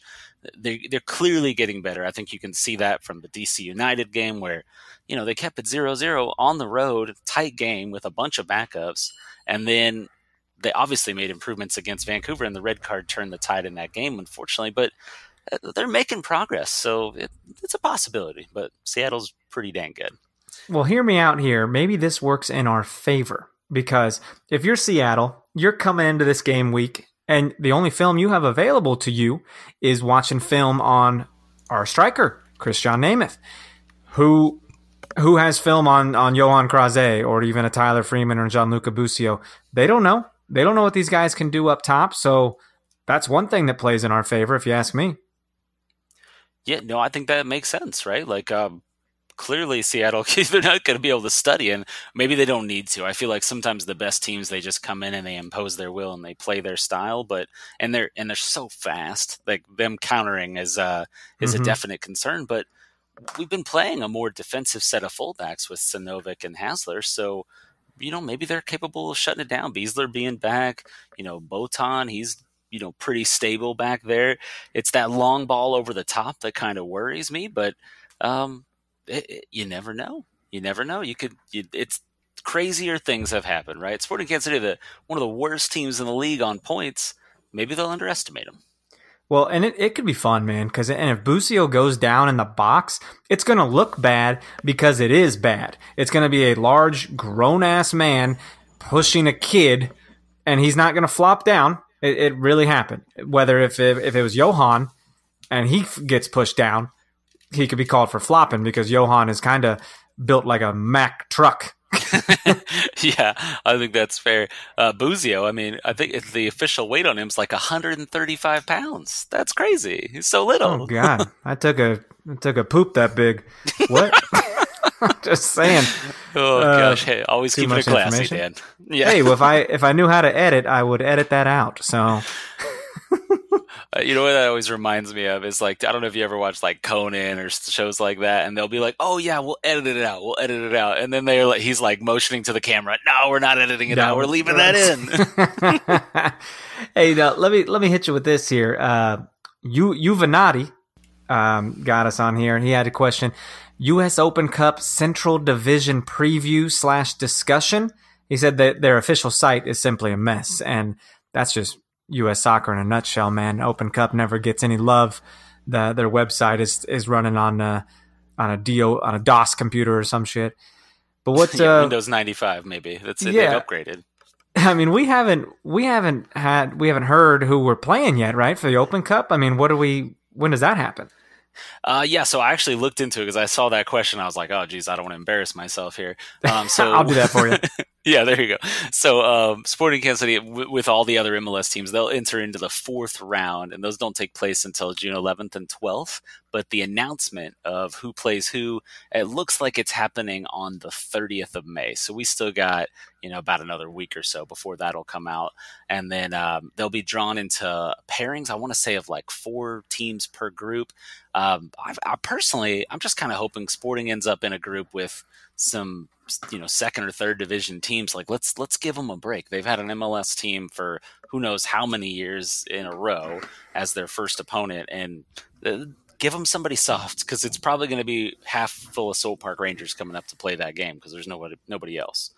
They, they're clearly getting better. I think you can see that from the D C United game where, you know, they kept it zero zero on the road, tight game with a bunch of backups. And then they obviously made improvements against Vancouver, and the red card turned the tide in that game, unfortunately. But they're making progress, so it, it's a possibility. But Seattle's pretty dang good. Well, hear me out here. Maybe this works in our favor, because if you're Seattle, you're coming into this game week, and the only film you have available to you is watching film on our striker, Krisztián Németh, who... Who has film on, on Johan Crozet, or even a Tyler Freeman or Gianluca Busio? They don't know. They don't know what these guys can do up top. So that's one thing that plays in our favor, if you ask me. Yeah, no, I think that makes sense, right? Like, um, clearly Seattle, they're not going to be able to study, and maybe they don't need to. I feel like sometimes the best teams, they just come in and they impose their will and they play their style, but, and they're, and they're so fast, like them countering is, uh, is mm-hmm. a definite concern, but we've been playing a more defensive set of fullbacks with Sinovic and Hasler. So, you know, maybe they're capable of shutting it down. Besler being back, you know, Botan, he's, you know, pretty stable back there. It's that long ball over the top that kind of worries me, but um, it, it, you never know. You never know. You could, you, it's crazier things have happened, right? Sporting K C, the one of the worst teams in the league on points. Maybe they'll underestimate them. Well, and it, it could be fun, man, because and if Busio goes down in the box, it's going to look bad because it is bad. It's going to be a large, grown-ass man pushing a kid, and he's not going to flop down. It, it really happened. Whether if it, if it was Johan and he gets pushed down, he could be called for flopping because Johan is kind of built like a Mack truck. Yeah, I think that's fair. Uh, Busio, I mean, I think it's the official weight on him is like one hundred thirty-five pounds. That's crazy. He's so little. Oh God, I took a I took a poop that big. What? I'm just saying. Oh uh, gosh, hey, always keep it classy, Dan. Yeah. Hey, well, if I if I knew how to edit, I would edit that out. So. You know what that always reminds me of is like, I don't know if you ever watched like Conan or shows like that, and they'll be like, oh yeah, we'll edit it out. We'll edit it out. And then they're like, he's like motioning to the camera. No, we're not editing it no, out. We're leaving that in. Hey, now, let me, let me hit you with this here. Uh, you, Juvenati, um, got us on here, and he had a question. U S Open Cup Central Division preview slash discussion. He said that their official site is simply a mess, and that's just U S soccer in a nutshell, man. Open Cup never gets any love. The, their website is is running on a, on a D O, on a DOS computer or some shit. But what yeah, uh, Windows ninety-five maybe? That's it. Yeah. They've upgraded. I mean, we haven't we haven't had we haven't heard who we're playing yet, right? For the Open Cup. I mean, what do we? When does that happen? Uh, yeah, so I actually looked into it because I saw that question. I was like, oh, geez, I don't want to embarrass myself here. Um, so I'll do that for you. Yeah, there you go. So um, Sporting Kansas City, w- with all the other M L S teams, they'll enter into the fourth round, and those don't take place until June eleventh and twelfth. But the announcement of who plays who, it looks like it's happening on the thirtieth of May. So we still got, you know, about another week or so before that'll come out. And then um, they'll be drawn into pairings, I want to say, of like four teams per group. Um, I, I personally, I'm just kind of hoping Sporting ends up in a group with some, you know, second or third division teams. Like, let's let's give them a break. They've had an M L S team for who knows how many years in a row as their first opponent, and uh, give them somebody soft, because it's probably going to be half full of Swope Park Rangers coming up to play that game because there's nobody nobody else.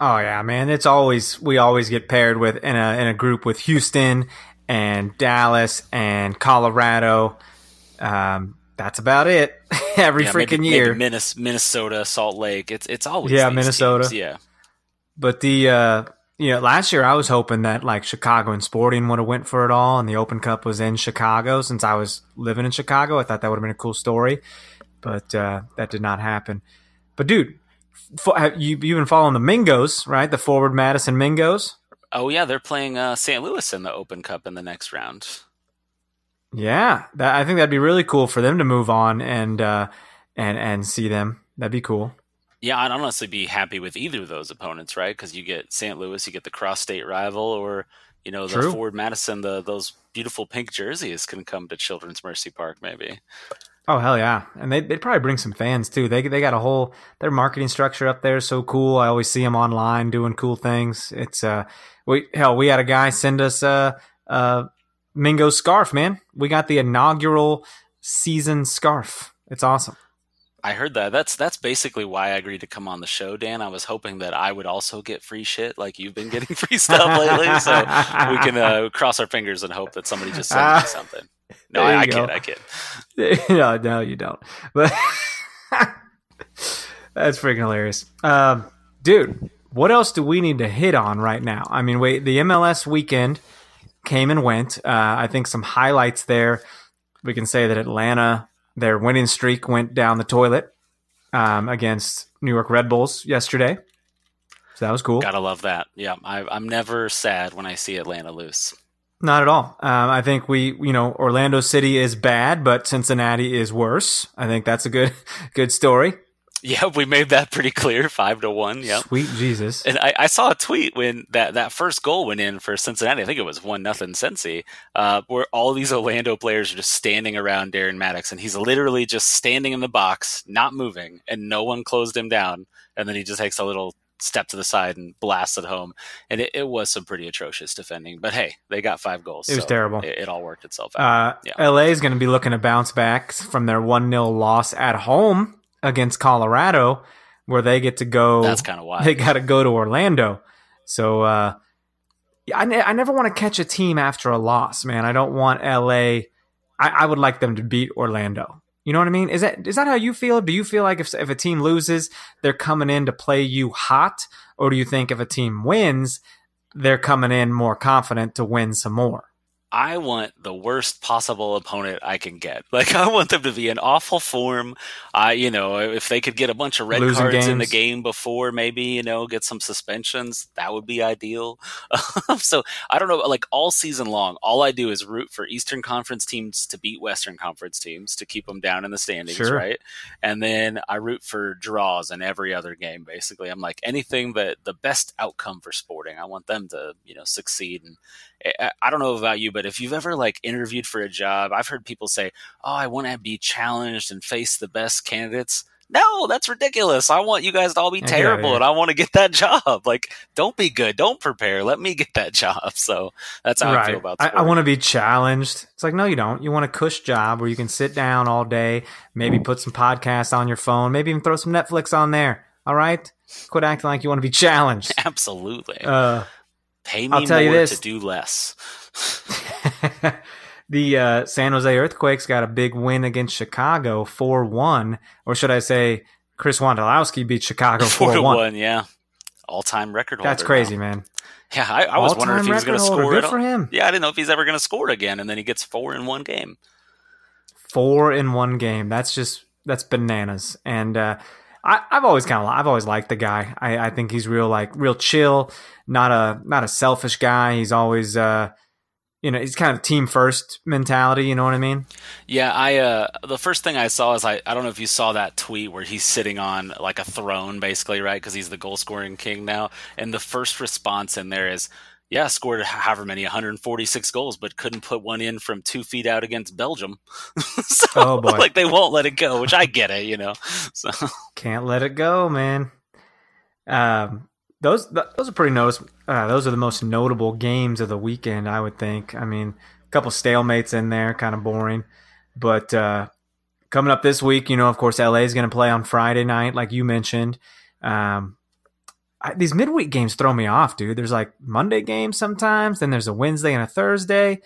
Oh yeah, man! It's always we always get paired with in a in a group with Houston and Dallas and Colorado. Um, that's about it. Every yeah, freaking maybe, year, maybe Minnesota, Salt Lake. It's it's always yeah, these Minnesota. Teams. Yeah, but the uh, you know, last year I was hoping that like Chicago and Sporting would have went for it all, and the Open Cup was in Chicago. Since I was living in Chicago, I thought that would have been a cool story, but uh, that did not happen. But dude, for, have you you've been following the Mingos, right? The forward Madison Mingos. Oh yeah, they're playing uh, Saint Louis in the Open Cup in the next round. Yeah, that, I think that'd be really cool for them to move on and uh, and and see them. That'd be cool. Yeah, I'd honestly be happy with either of those opponents, right? Because you get Saint Louis, you get the cross-state rival, or you know, the True. Ford Madison. The those beautiful pink jerseys can come to Children's Mercy Park, maybe. Oh hell yeah, and they they'd probably bring some fans too. They they got a whole their marketing structure up there is so cool. I always see them online doing cool things. It's uh, we hell we had a guy send us uh uh. Mingo scarf, man. We got the inaugural season scarf. It's awesome. I heard that. That's that's basically why I agreed to come on the show, Dan. I was hoping that I would also get free shit like you've been getting free stuff lately. So we can uh, cross our fingers and hope that somebody just sent uh, me something. No, I, I kid. I kid. no, no, you don't. But that's freaking hilarious. Um, dude, what else do we need to hit on right now? I mean, wait, the M L S weekend came and went. Uh, I think some highlights there. We can say that Atlanta, their winning streak went down the toilet um, against New York Red Bulls yesterday. So that was cool. Gotta love that. Yeah, I, I'm never sad when I see Atlanta lose. Not at all. Um, I think we, you know, Orlando City is bad, but Cincinnati is worse. I think that's a good, good story. Yeah, we made that pretty clear, five to one. Yeah, sweet Jesus. And I, I saw a tweet when that, that first goal went in for Cincinnati. I think it was one nothing Cincy, uh, where all these Orlando players are just standing around Darren Maddox, and he's literally just standing in the box, not moving, and no one closed him down. And then he just takes a little step to the side and blasts it home. And it, it was some pretty atrocious defending, but hey, they got five goals. It so was terrible. It, it all worked itself out. Uh, yeah. L A is going to be looking to bounce back from their one nil loss at home against Colorado, where they get to go. That's kind of wild. They got to go to Orlando. So uh, I, ne- I never want to catch a team after a loss, man. I don't want L A. I-, I would like them to beat Orlando. You know what I mean? Is that is that how you feel? Do you feel like if if a team loses, they're coming in to play you hot? Or do you think if a team wins, they're coming in more confident to win some more? I want the worst possible opponent I can get. Like, I want them to be in awful form. I, you know, if they could get a bunch of red Losing cards games. in the game before, maybe, you know, get some suspensions, that would be ideal. So I don't know, like all season long, all I do is root for Eastern Conference teams to beat Western Conference teams to keep them down in the standings. Sure. Right. And then I root for draws in every other game. Basically, I'm like anything but the best outcome for Sporting. I want them to, you know, succeed. And I, I don't know about you, but if you've ever like interviewed for a job, I've heard people say, oh, I want to be challenged and face the best candidates. No, that's ridiculous. I want you guys to all be terrible, yeah, yeah. and I want to get that job. Like, don't be good. Don't prepare. Let me get that job. So that's how right. I feel about sporting. I, I want to be challenged. It's like, no, you don't. You want a cush job where you can sit down all day, maybe put some podcasts on your phone, maybe even throw some Netflix on there. All right. Quit acting like you want to be challenged. Absolutely. Uh, Pay me more to do less. The uh, San Jose Earthquakes got a big win against Chicago four one. Or should I say Chris Wondolowski beat Chicago four one. four one, yeah. All-time record holder. That's crazy, now. man. Yeah, I, I was wondering if he was going to score. Good for him. Yeah, I didn't know if he's ever going to score again, and then he gets four in one game. Four in one game. That's just that's bananas. And uh, I, I've always kind of I've always liked the guy. I, I think he's real like real chill, not a not a selfish guy. He's always uh, you know he's kind of team first mentality. You know what I mean? Yeah, I uh, the first thing I saw is I I don't know if you saw that tweet where he's sitting on like a throne basically, right? Because he's the goal scoring king now. And the first response in there is, yeah, scored however many, one hundred forty-six goals, but couldn't put one in from two feet out against Belgium. so, oh boy. Like, they won't let it go, which I get it, you know. So can't let it go, man. Um, those th- those are pretty notice. Uh, those are the most notable games of the weekend, I would think. I mean, a couple stalemates in there, kind of boring. But uh, coming up this week, you know, of course, L A is going to play on Friday night, like you mentioned. Um I, these midweek games throw me off, dude. There's like Monday games sometimes, then there's a Wednesday and a Thursday.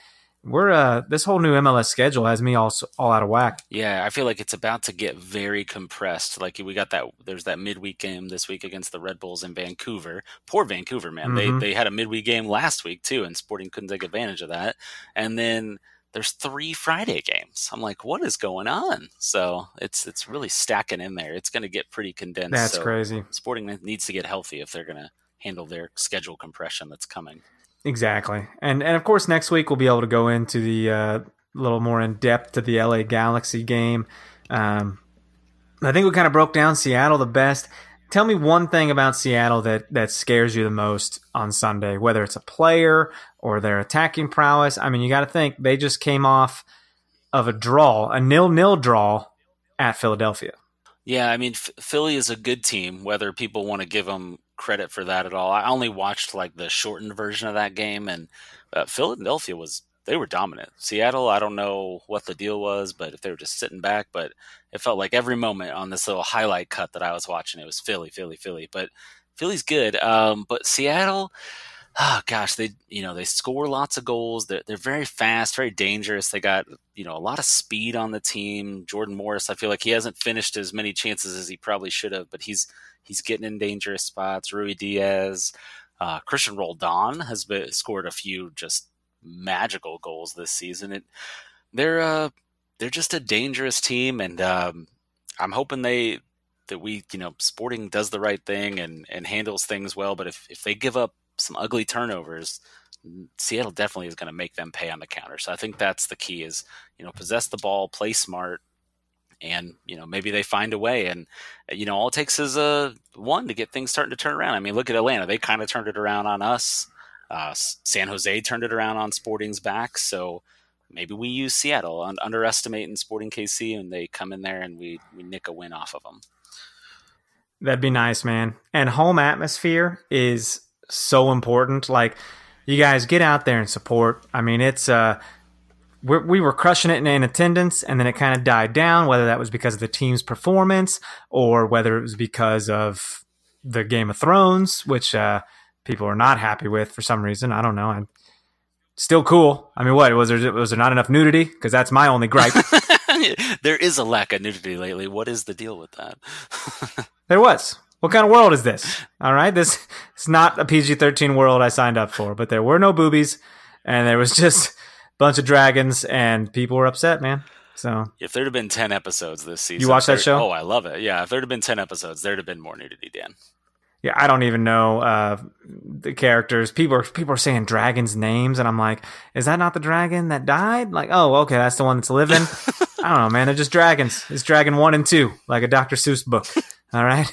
We're uh, this whole new M L S schedule has me all all out of whack. Yeah, I feel like it's about to get very compressed. Like we got that. There's that midweek game this week against the Red Bulls in Vancouver. Poor Vancouver, man. Mm-hmm. They they had a midweek game last week too, and Sporting couldn't take advantage of that. And then there's three Friday games. I'm like, what is going on? So it's it's really stacking in there. It's going to get pretty condensed. That's so crazy. Sporting needs to get healthy if they're going to handle their schedule compression that's coming. Exactly. And and of course, next week we'll be able to go into the uh, little more in depth to the L A Galaxy game. Um, I think we kind of broke down Seattle the best. Tell me one thing about Seattle that, that scares you the most on Sunday, whether it's a player or their attacking prowess. I mean, you got to think they just came off of a draw, a nil-nil draw at Philadelphia. Yeah, I mean, F- Philly is a good team, whether people want to give them credit for that at all. I only watched like the shortened version of that game, and uh, Philadelphia was – they were dominant. Seattle, I don't know what the deal was, but if they were just sitting back, but it felt like every moment on this little highlight cut that I was watching, it was Philly, Philly, Philly, but Philly's good. Um, but Seattle, oh gosh, they, you know, they score lots of goals. They're, they're very fast, very dangerous. They got, you know, a lot of speed on the team. Jordan Morris, I feel like he hasn't finished as many chances as he probably should have, but he's, he's getting in dangerous spots. Rui Diaz, uh, Christian Roldan has been, scored a few just magical goals this season. It they're uh they're just a dangerous team, and um I'm hoping they that we you know Sporting does the right thing and and handles things well, but if if they give up some ugly turnovers, Seattle definitely is going to make them pay on the counter. So I think that's the key is, you know, possess the ball, play smart, and, you know, maybe they find a way. And, you know, all it takes is a one to get things starting to turn around. I mean, look at Atlanta. They kind of turned it around on us. Uh, San Jose turned it around on Sporting's back, so maybe we use Seattle on underestimating Sporting K C, and they come in there and we we nick a win off of them. That'd be nice, man. And home atmosphere is so important. Like, you guys get out there and support. I mean, it's uh, we we were crushing it in, in attendance, and then it kind of died down. Whether that was because of the team's performance, or whether it was because of the Game of Thrones, which. Uh, people are not happy with for some reason. I don't know. I'm still cool. I mean, what was there? Was there not enough nudity? Because that's my only gripe. There is a lack of nudity lately. What is the deal with that? There was. What kind of world is this? All right. This it's not a P G thirteen world I signed up for, but there were no boobies and there was just a bunch of dragons and people were upset, man. So if there'd have been ten episodes this season, you watch that show? Oh, I love it. Yeah. If there'd have been ten episodes, there'd have been more nudity, Dan. Yeah, I don't even know uh, the characters. People are people are saying dragons' names, and I'm like, is that not the dragon that died? Like, oh, okay, that's the one that's living. I don't know, man. They're just dragons. It's Dragon One and Two, like a Doctor Seuss book. All right,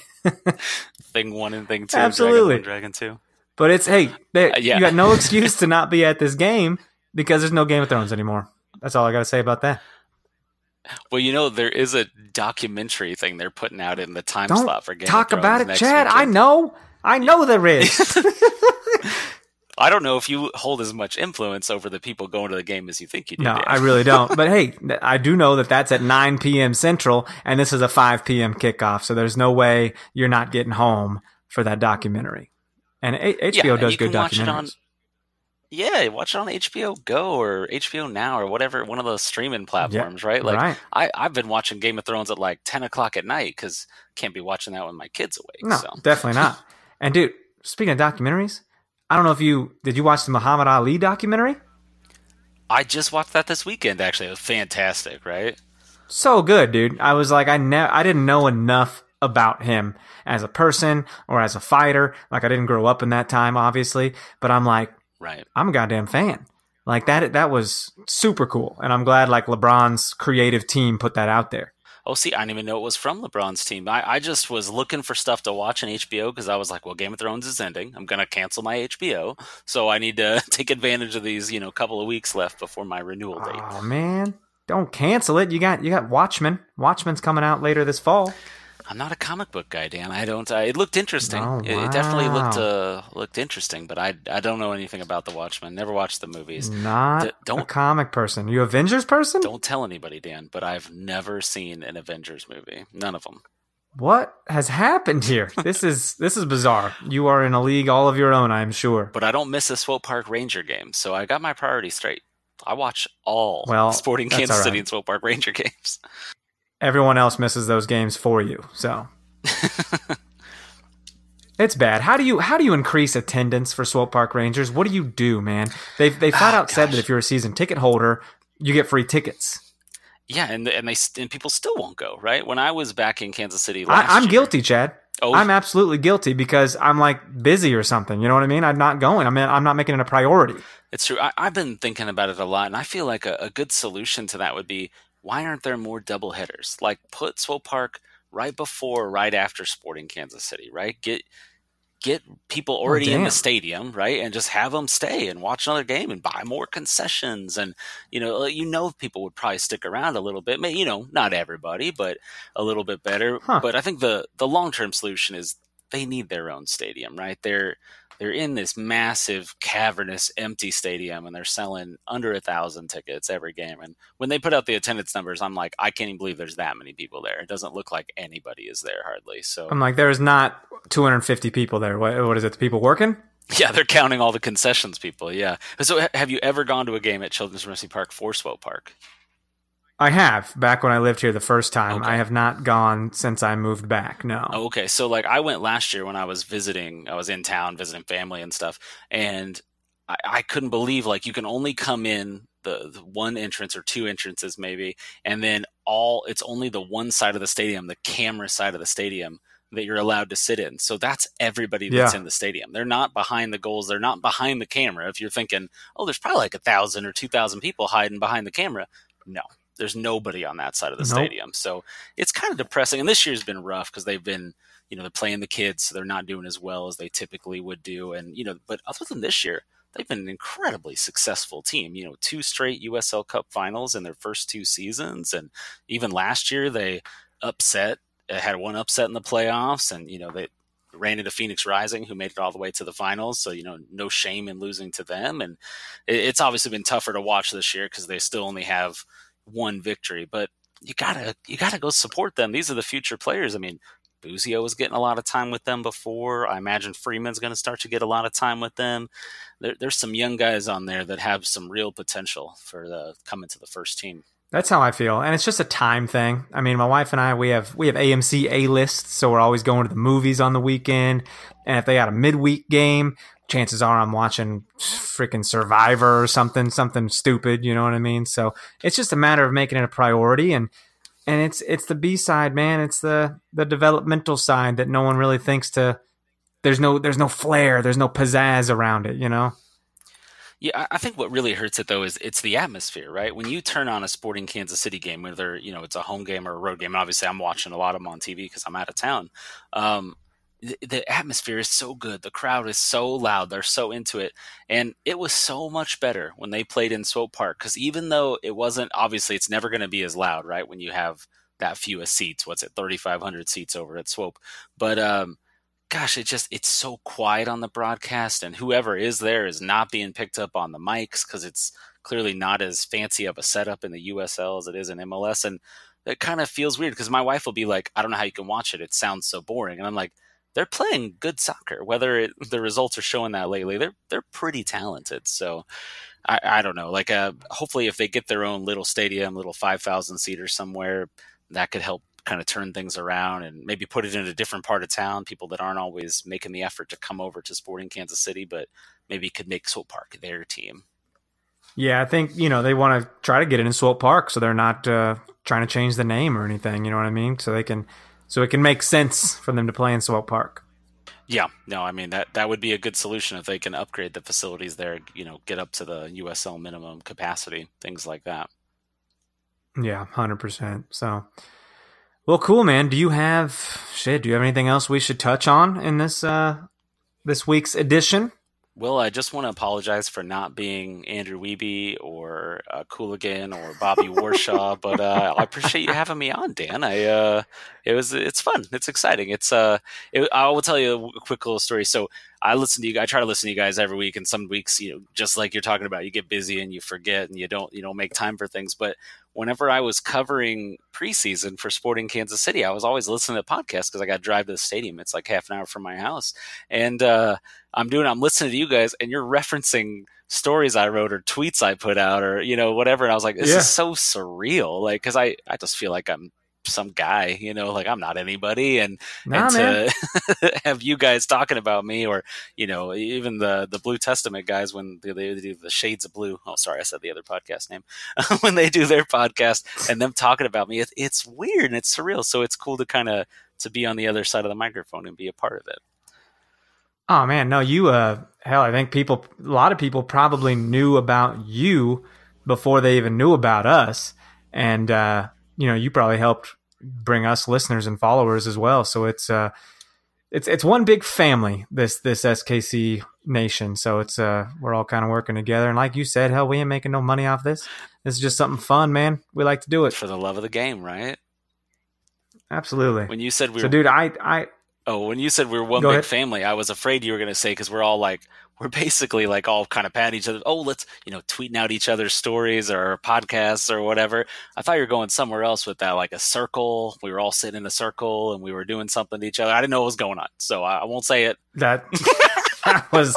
Thing One and Thing Two, absolutely. Dragon, one, Dragon Two. But it's hey, they, uh, yeah. You got no excuse to not be at this game because there's no Game of Thrones anymore. That's all I got to say about that. Well, you know, there is a documentary thing they're putting out in the time Don't slot for Game talk of about it, Chad. Weekend. I know. I know there is. I don't know if you hold as much influence over the people going to the game as you think you do. No, Dan. I really don't. But hey, I do know that that's at nine p.m. Central, and this is a five p.m. kickoff, so there's no way you're not getting home for that documentary. And H B O yeah, does and good documentaries. On, yeah, watch it on H B O Go or H B O Now or whatever, one of those streaming platforms, yeah, right? Like right. I, I've been watching Game of Thrones at like ten o'clock at night because I can't be watching that when my kid's awake. No, so. Definitely not. And dude, speaking of documentaries, I don't know if you – did you watch the Muhammad Ali documentary? I just watched that this weekend, actually. It was fantastic, right? So good, dude. I was like, I ne- I didn't know enough about him as a person or as a fighter. Like, I didn't grow up in that time, obviously. But I'm like, right. I'm a goddamn fan. Like, that that was super cool. And I'm glad, like, LeBron's creative team put that out there. Oh, see, I didn't even know it was from LeBron's team. I, I just was looking for stuff to watch on H B O because I was like, well, Game of Thrones is ending. I'm going to cancel my H B O. So I need to take advantage of these, you know, couple of weeks left before my renewal date. Oh, man. Don't cancel it. You got you got Watchmen. Watchmen's coming out later this fall. I'm not a comic book guy, Dan. I don't. I, it looked interesting. Oh, wow. it, it definitely looked uh, looked interesting, but I I don't know anything about the Watchmen. Never watched the movies. Not D- don't, a comic person. You Avengers person? Don't tell anybody, Dan. But I've never seen an Avengers movie. None of them. What has happened here? This is this is bizarre. You are in a league all of your own, I'm sure. But I don't miss a Swope Park Ranger game, so I got my priorities straight. I watch all well, Sporting Kansas all right. City and Swope Park Ranger games. Everyone else misses those games for you, so it's bad. How do you how do you increase attendance for Swope Park Rangers? What do you do, man? They they flat oh, out gosh. said that if you're a season ticket holder, you get free tickets. Yeah, and and they and people still won't go. Right when I was back in Kansas City, last I, I'm year, guilty, Chad. Oh, I'm absolutely guilty because I'm like busy or something. You know what I mean? I'm not going. I mean, I'm not making it a priority. It's true. I, I've been thinking about it a lot, and I feel like a, a good solution to that would be. Why aren't there more doubleheaders? Like put Swope Park right before, or right after Sporting Kansas City, right? Get get people already oh, in the stadium, right, and just have them stay and watch another game and buy more concessions, and you know, you know, people would probably stick around a little bit. Maybe, you know, not everybody, but a little bit better. Huh. But I think the the long term solution is they need their own stadium, right? They're They're in this massive, cavernous, empty stadium, and they're selling under a thousand tickets every game. And when they put out the attendance numbers, I'm like, I can't even believe there's that many people there. It doesn't look like anybody is there hardly. So I'm like, there is not two hundred fifty people there. What, what is it? The people working? Yeah, they're counting all the concessions people. Yeah. So have you ever gone to a game at Children's Mercy Park for Swope Park? I have, back when I lived here the first time. Okay. I have not gone since I moved back, no. Oh, okay, so like I went last year when I was visiting, I was in town visiting family and stuff, and I, I couldn't believe, like, you can only come in the, the one entrance or two entrances maybe, and then all it's only the one side of the stadium, the camera side of the stadium, that you're allowed to sit in. So that's everybody that's yeah. in the stadium. They're not behind the goals. They're not behind the camera. If you're thinking, oh, there's probably like a thousand or two thousand people hiding behind the camera, no. There's nobody on that side of the nope. stadium. So it's kind of depressing. And this year's been rough because they've been, you know, they're playing the kids. So they're not doing as well as they typically would do. And, you know, but other than this year, they've been an incredibly successful team, you know, two straight U S L Cup finals in their first two seasons. And even last year, they upset, had one upset in the playoffs. And, you know, they ran into Phoenix Rising, who made it all the way to the finals. So, you know, no shame in losing to them. And it's obviously been tougher to watch this year because they still only have one victory, but you gotta you gotta go support them. These are the future players. I mean, Busio was getting a lot of time with them before. I imagine Freeman's going to start to get a lot of time with them. There, there's some young guys on there that have some real potential for the coming to the first team. That's how I feel, and it's just a time thing. I mean, my wife and I we have we have A M C A lists, so we're always going to the movies on the weekend. And if they got a midweek game, chances are I'm watching freaking Survivor or something, something stupid. You know what I mean? So it's just a matter of making it a priority. And, and it's, it's the B side, man. It's the, the developmental side that no one really thinks to, there's no, there's no flair. There's no pizzazz around it, you know? Yeah, I think what really hurts it, though, is it's the atmosphere, right? When you turn on a Sporting Kansas City game, whether, you know, it's a home game or a road game, and obviously I'm watching a lot of them on T V because I'm out of town. Um, The atmosphere is so good. The crowd is so loud. They're so into it. And it was so much better when they played in Swope Park because even though it wasn't, obviously, it's never going to be as loud, right, when you have that few of seats. What's it, thirty-five hundred seats over at Swope? But, um, gosh, it just it's so quiet on the broadcast. And whoever is there is not being picked up on the mics because it's clearly not as fancy of a setup in the U S L as it is in M L S. And it kind of feels weird because my wife will be like, I don't know how you can watch it. It sounds so boring. And I'm like, they're playing good soccer. Whether it, the results are showing that lately, they're they're pretty talented. So I, I don't know. Like, uh, hopefully, if they get their own little stadium, little five thousand seater somewhere, that could help kind of turn things around and maybe put it in a different part of town. People that aren't always making the effort to come over to Sporting Kansas City, but maybe could make Swope Park their team. Yeah, I think, you know, they want to try to get it in Swope Park, so they're not uh, trying to change the name or anything. You know what I mean? So they can, so it can make sense for them to play in Swope Park. Yeah, no, I mean, that, that would be a good solution if they can upgrade the facilities there. You know, get up to the U S L minimum capacity, things like that. Yeah, one hundred percent. So. Well, cool, man. Do you have shit? Do you have anything else we should touch on in this uh, this week's edition? Well, I just want to apologize for not being Andrew Wiebe or uh, Cooligan or Bobby Warshaw, but uh, I appreciate you having me on, Dan. I uh, it was it's fun, it's exciting. It's uh, it, I will tell you a quick little story. So I listen to you. I try to listen to you guys every week, and some weeks, you know, just like you're talking about, you get busy and you forget and you don't you don't make time for things, but. Whenever I was covering preseason for Sporting Kansas City, I was always listening to podcasts because I got to drive to the stadium. It's like half an hour from my house. And uh, I'm doing, I'm listening to you guys and you're referencing stories I wrote or tweets I put out or, you know, whatever. And I was like, this yeah. is so surreal. Like, cause I, I just feel like I'm some guy, you know, like I'm not anybody. And, nah, and to have you guys talking about me or, you know, even the, the Blue Testament guys, when they, they do the Shades of Blue, oh, sorry, I said the other podcast name when they do their podcast and them talking about me, it, it's weird and it's surreal. So it's cool to kind of, to be on the other side of the microphone and be a part of it. Oh man, no, you, uh, hell, I think people, a lot of people probably knew about you before they even knew about us. And, uh, you know, you probably helped bring us listeners and followers as well. So it's, uh, it's, it's one big family, this, this S K C nation. So it's, uh, we're all kind of working together. And like you said, hell, we ain't making no money off this. This is just something fun, man. We like to do it for the love of the game, right? Absolutely. When you said we were, so dude, I, I, Oh, when you said we're one big family, I was afraid you were going to say, cause we're all like, we're basically like all kind of pat each other. Oh, let's, you know, tweeting out each other's stories or podcasts or whatever. I thought you were going somewhere else with that, like a circle. We were all sitting in a circle and we were doing something to each other. I didn't know what was going on. So I, I won't say it. That, that was,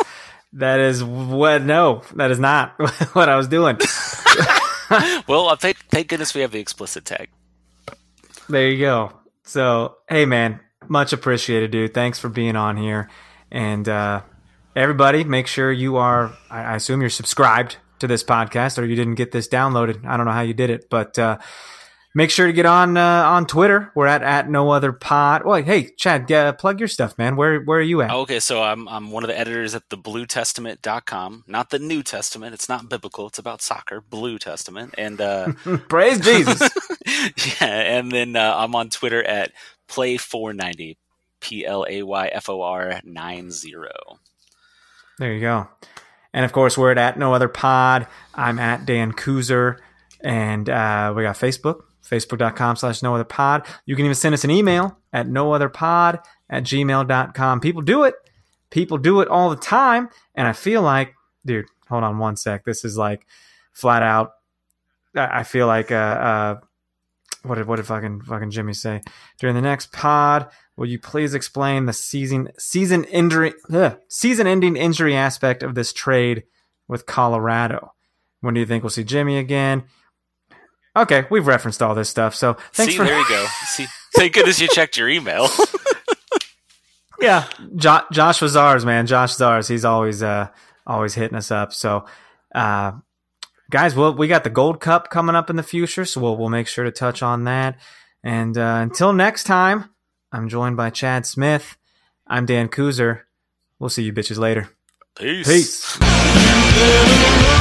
that is what, no, that is not what I was doing. Well, thank, thank goodness we have the explicit tag. There you go. So, hey man. Much appreciated, dude. Thanks for being on here. And uh, everybody, make sure you are, I assume you're subscribed to this podcast or you didn't get this downloaded. I don't know how you did it, but uh, make sure to get on uh, on Twitter. We're at, at no other pod. Wait, hey, Chad, uh, plug your stuff, man. Where where are you at? Okay, so I'm, I'm one of the editors at the blue testament dot com. Not the New Testament. It's not biblical. It's about soccer. Blue Testament. And uh, praise Jesus. Yeah, and then uh, I'm on Twitter at Play four ninety, P L A Y F O R nine zero. There you go. And of course, we're at, at No Other Pod. I'm at Dan Kuzer. And uh, we got Facebook, facebook.com slash No Other Pod. You can even send us an email at nootherpod at gmail.com. People do it. People do it all the time. And I feel like, dude, hold on one sec. This is like flat out. I feel like, uh, uh, What did what did fucking fucking Jimmy say? During the next pod, will you please explain the season season injury ugh, season ending injury aspect of this trade with Colorado? When do you think we'll see Jimmy again? Okay, we've referenced all this stuff, so thanks see, for there you go. See, thank goodness you checked your email. Yeah, jo- Josh was ours, man. Josh was ours. He's always uh always hitting us up. So. uh Guys, well, we got the Gold Cup coming up in the future, so we'll, we'll make sure to touch on that. And uh, until next time, I'm joined by Chad Smith. I'm Dan Kuzer. We'll see you bitches later. Peace. Peace. Peace.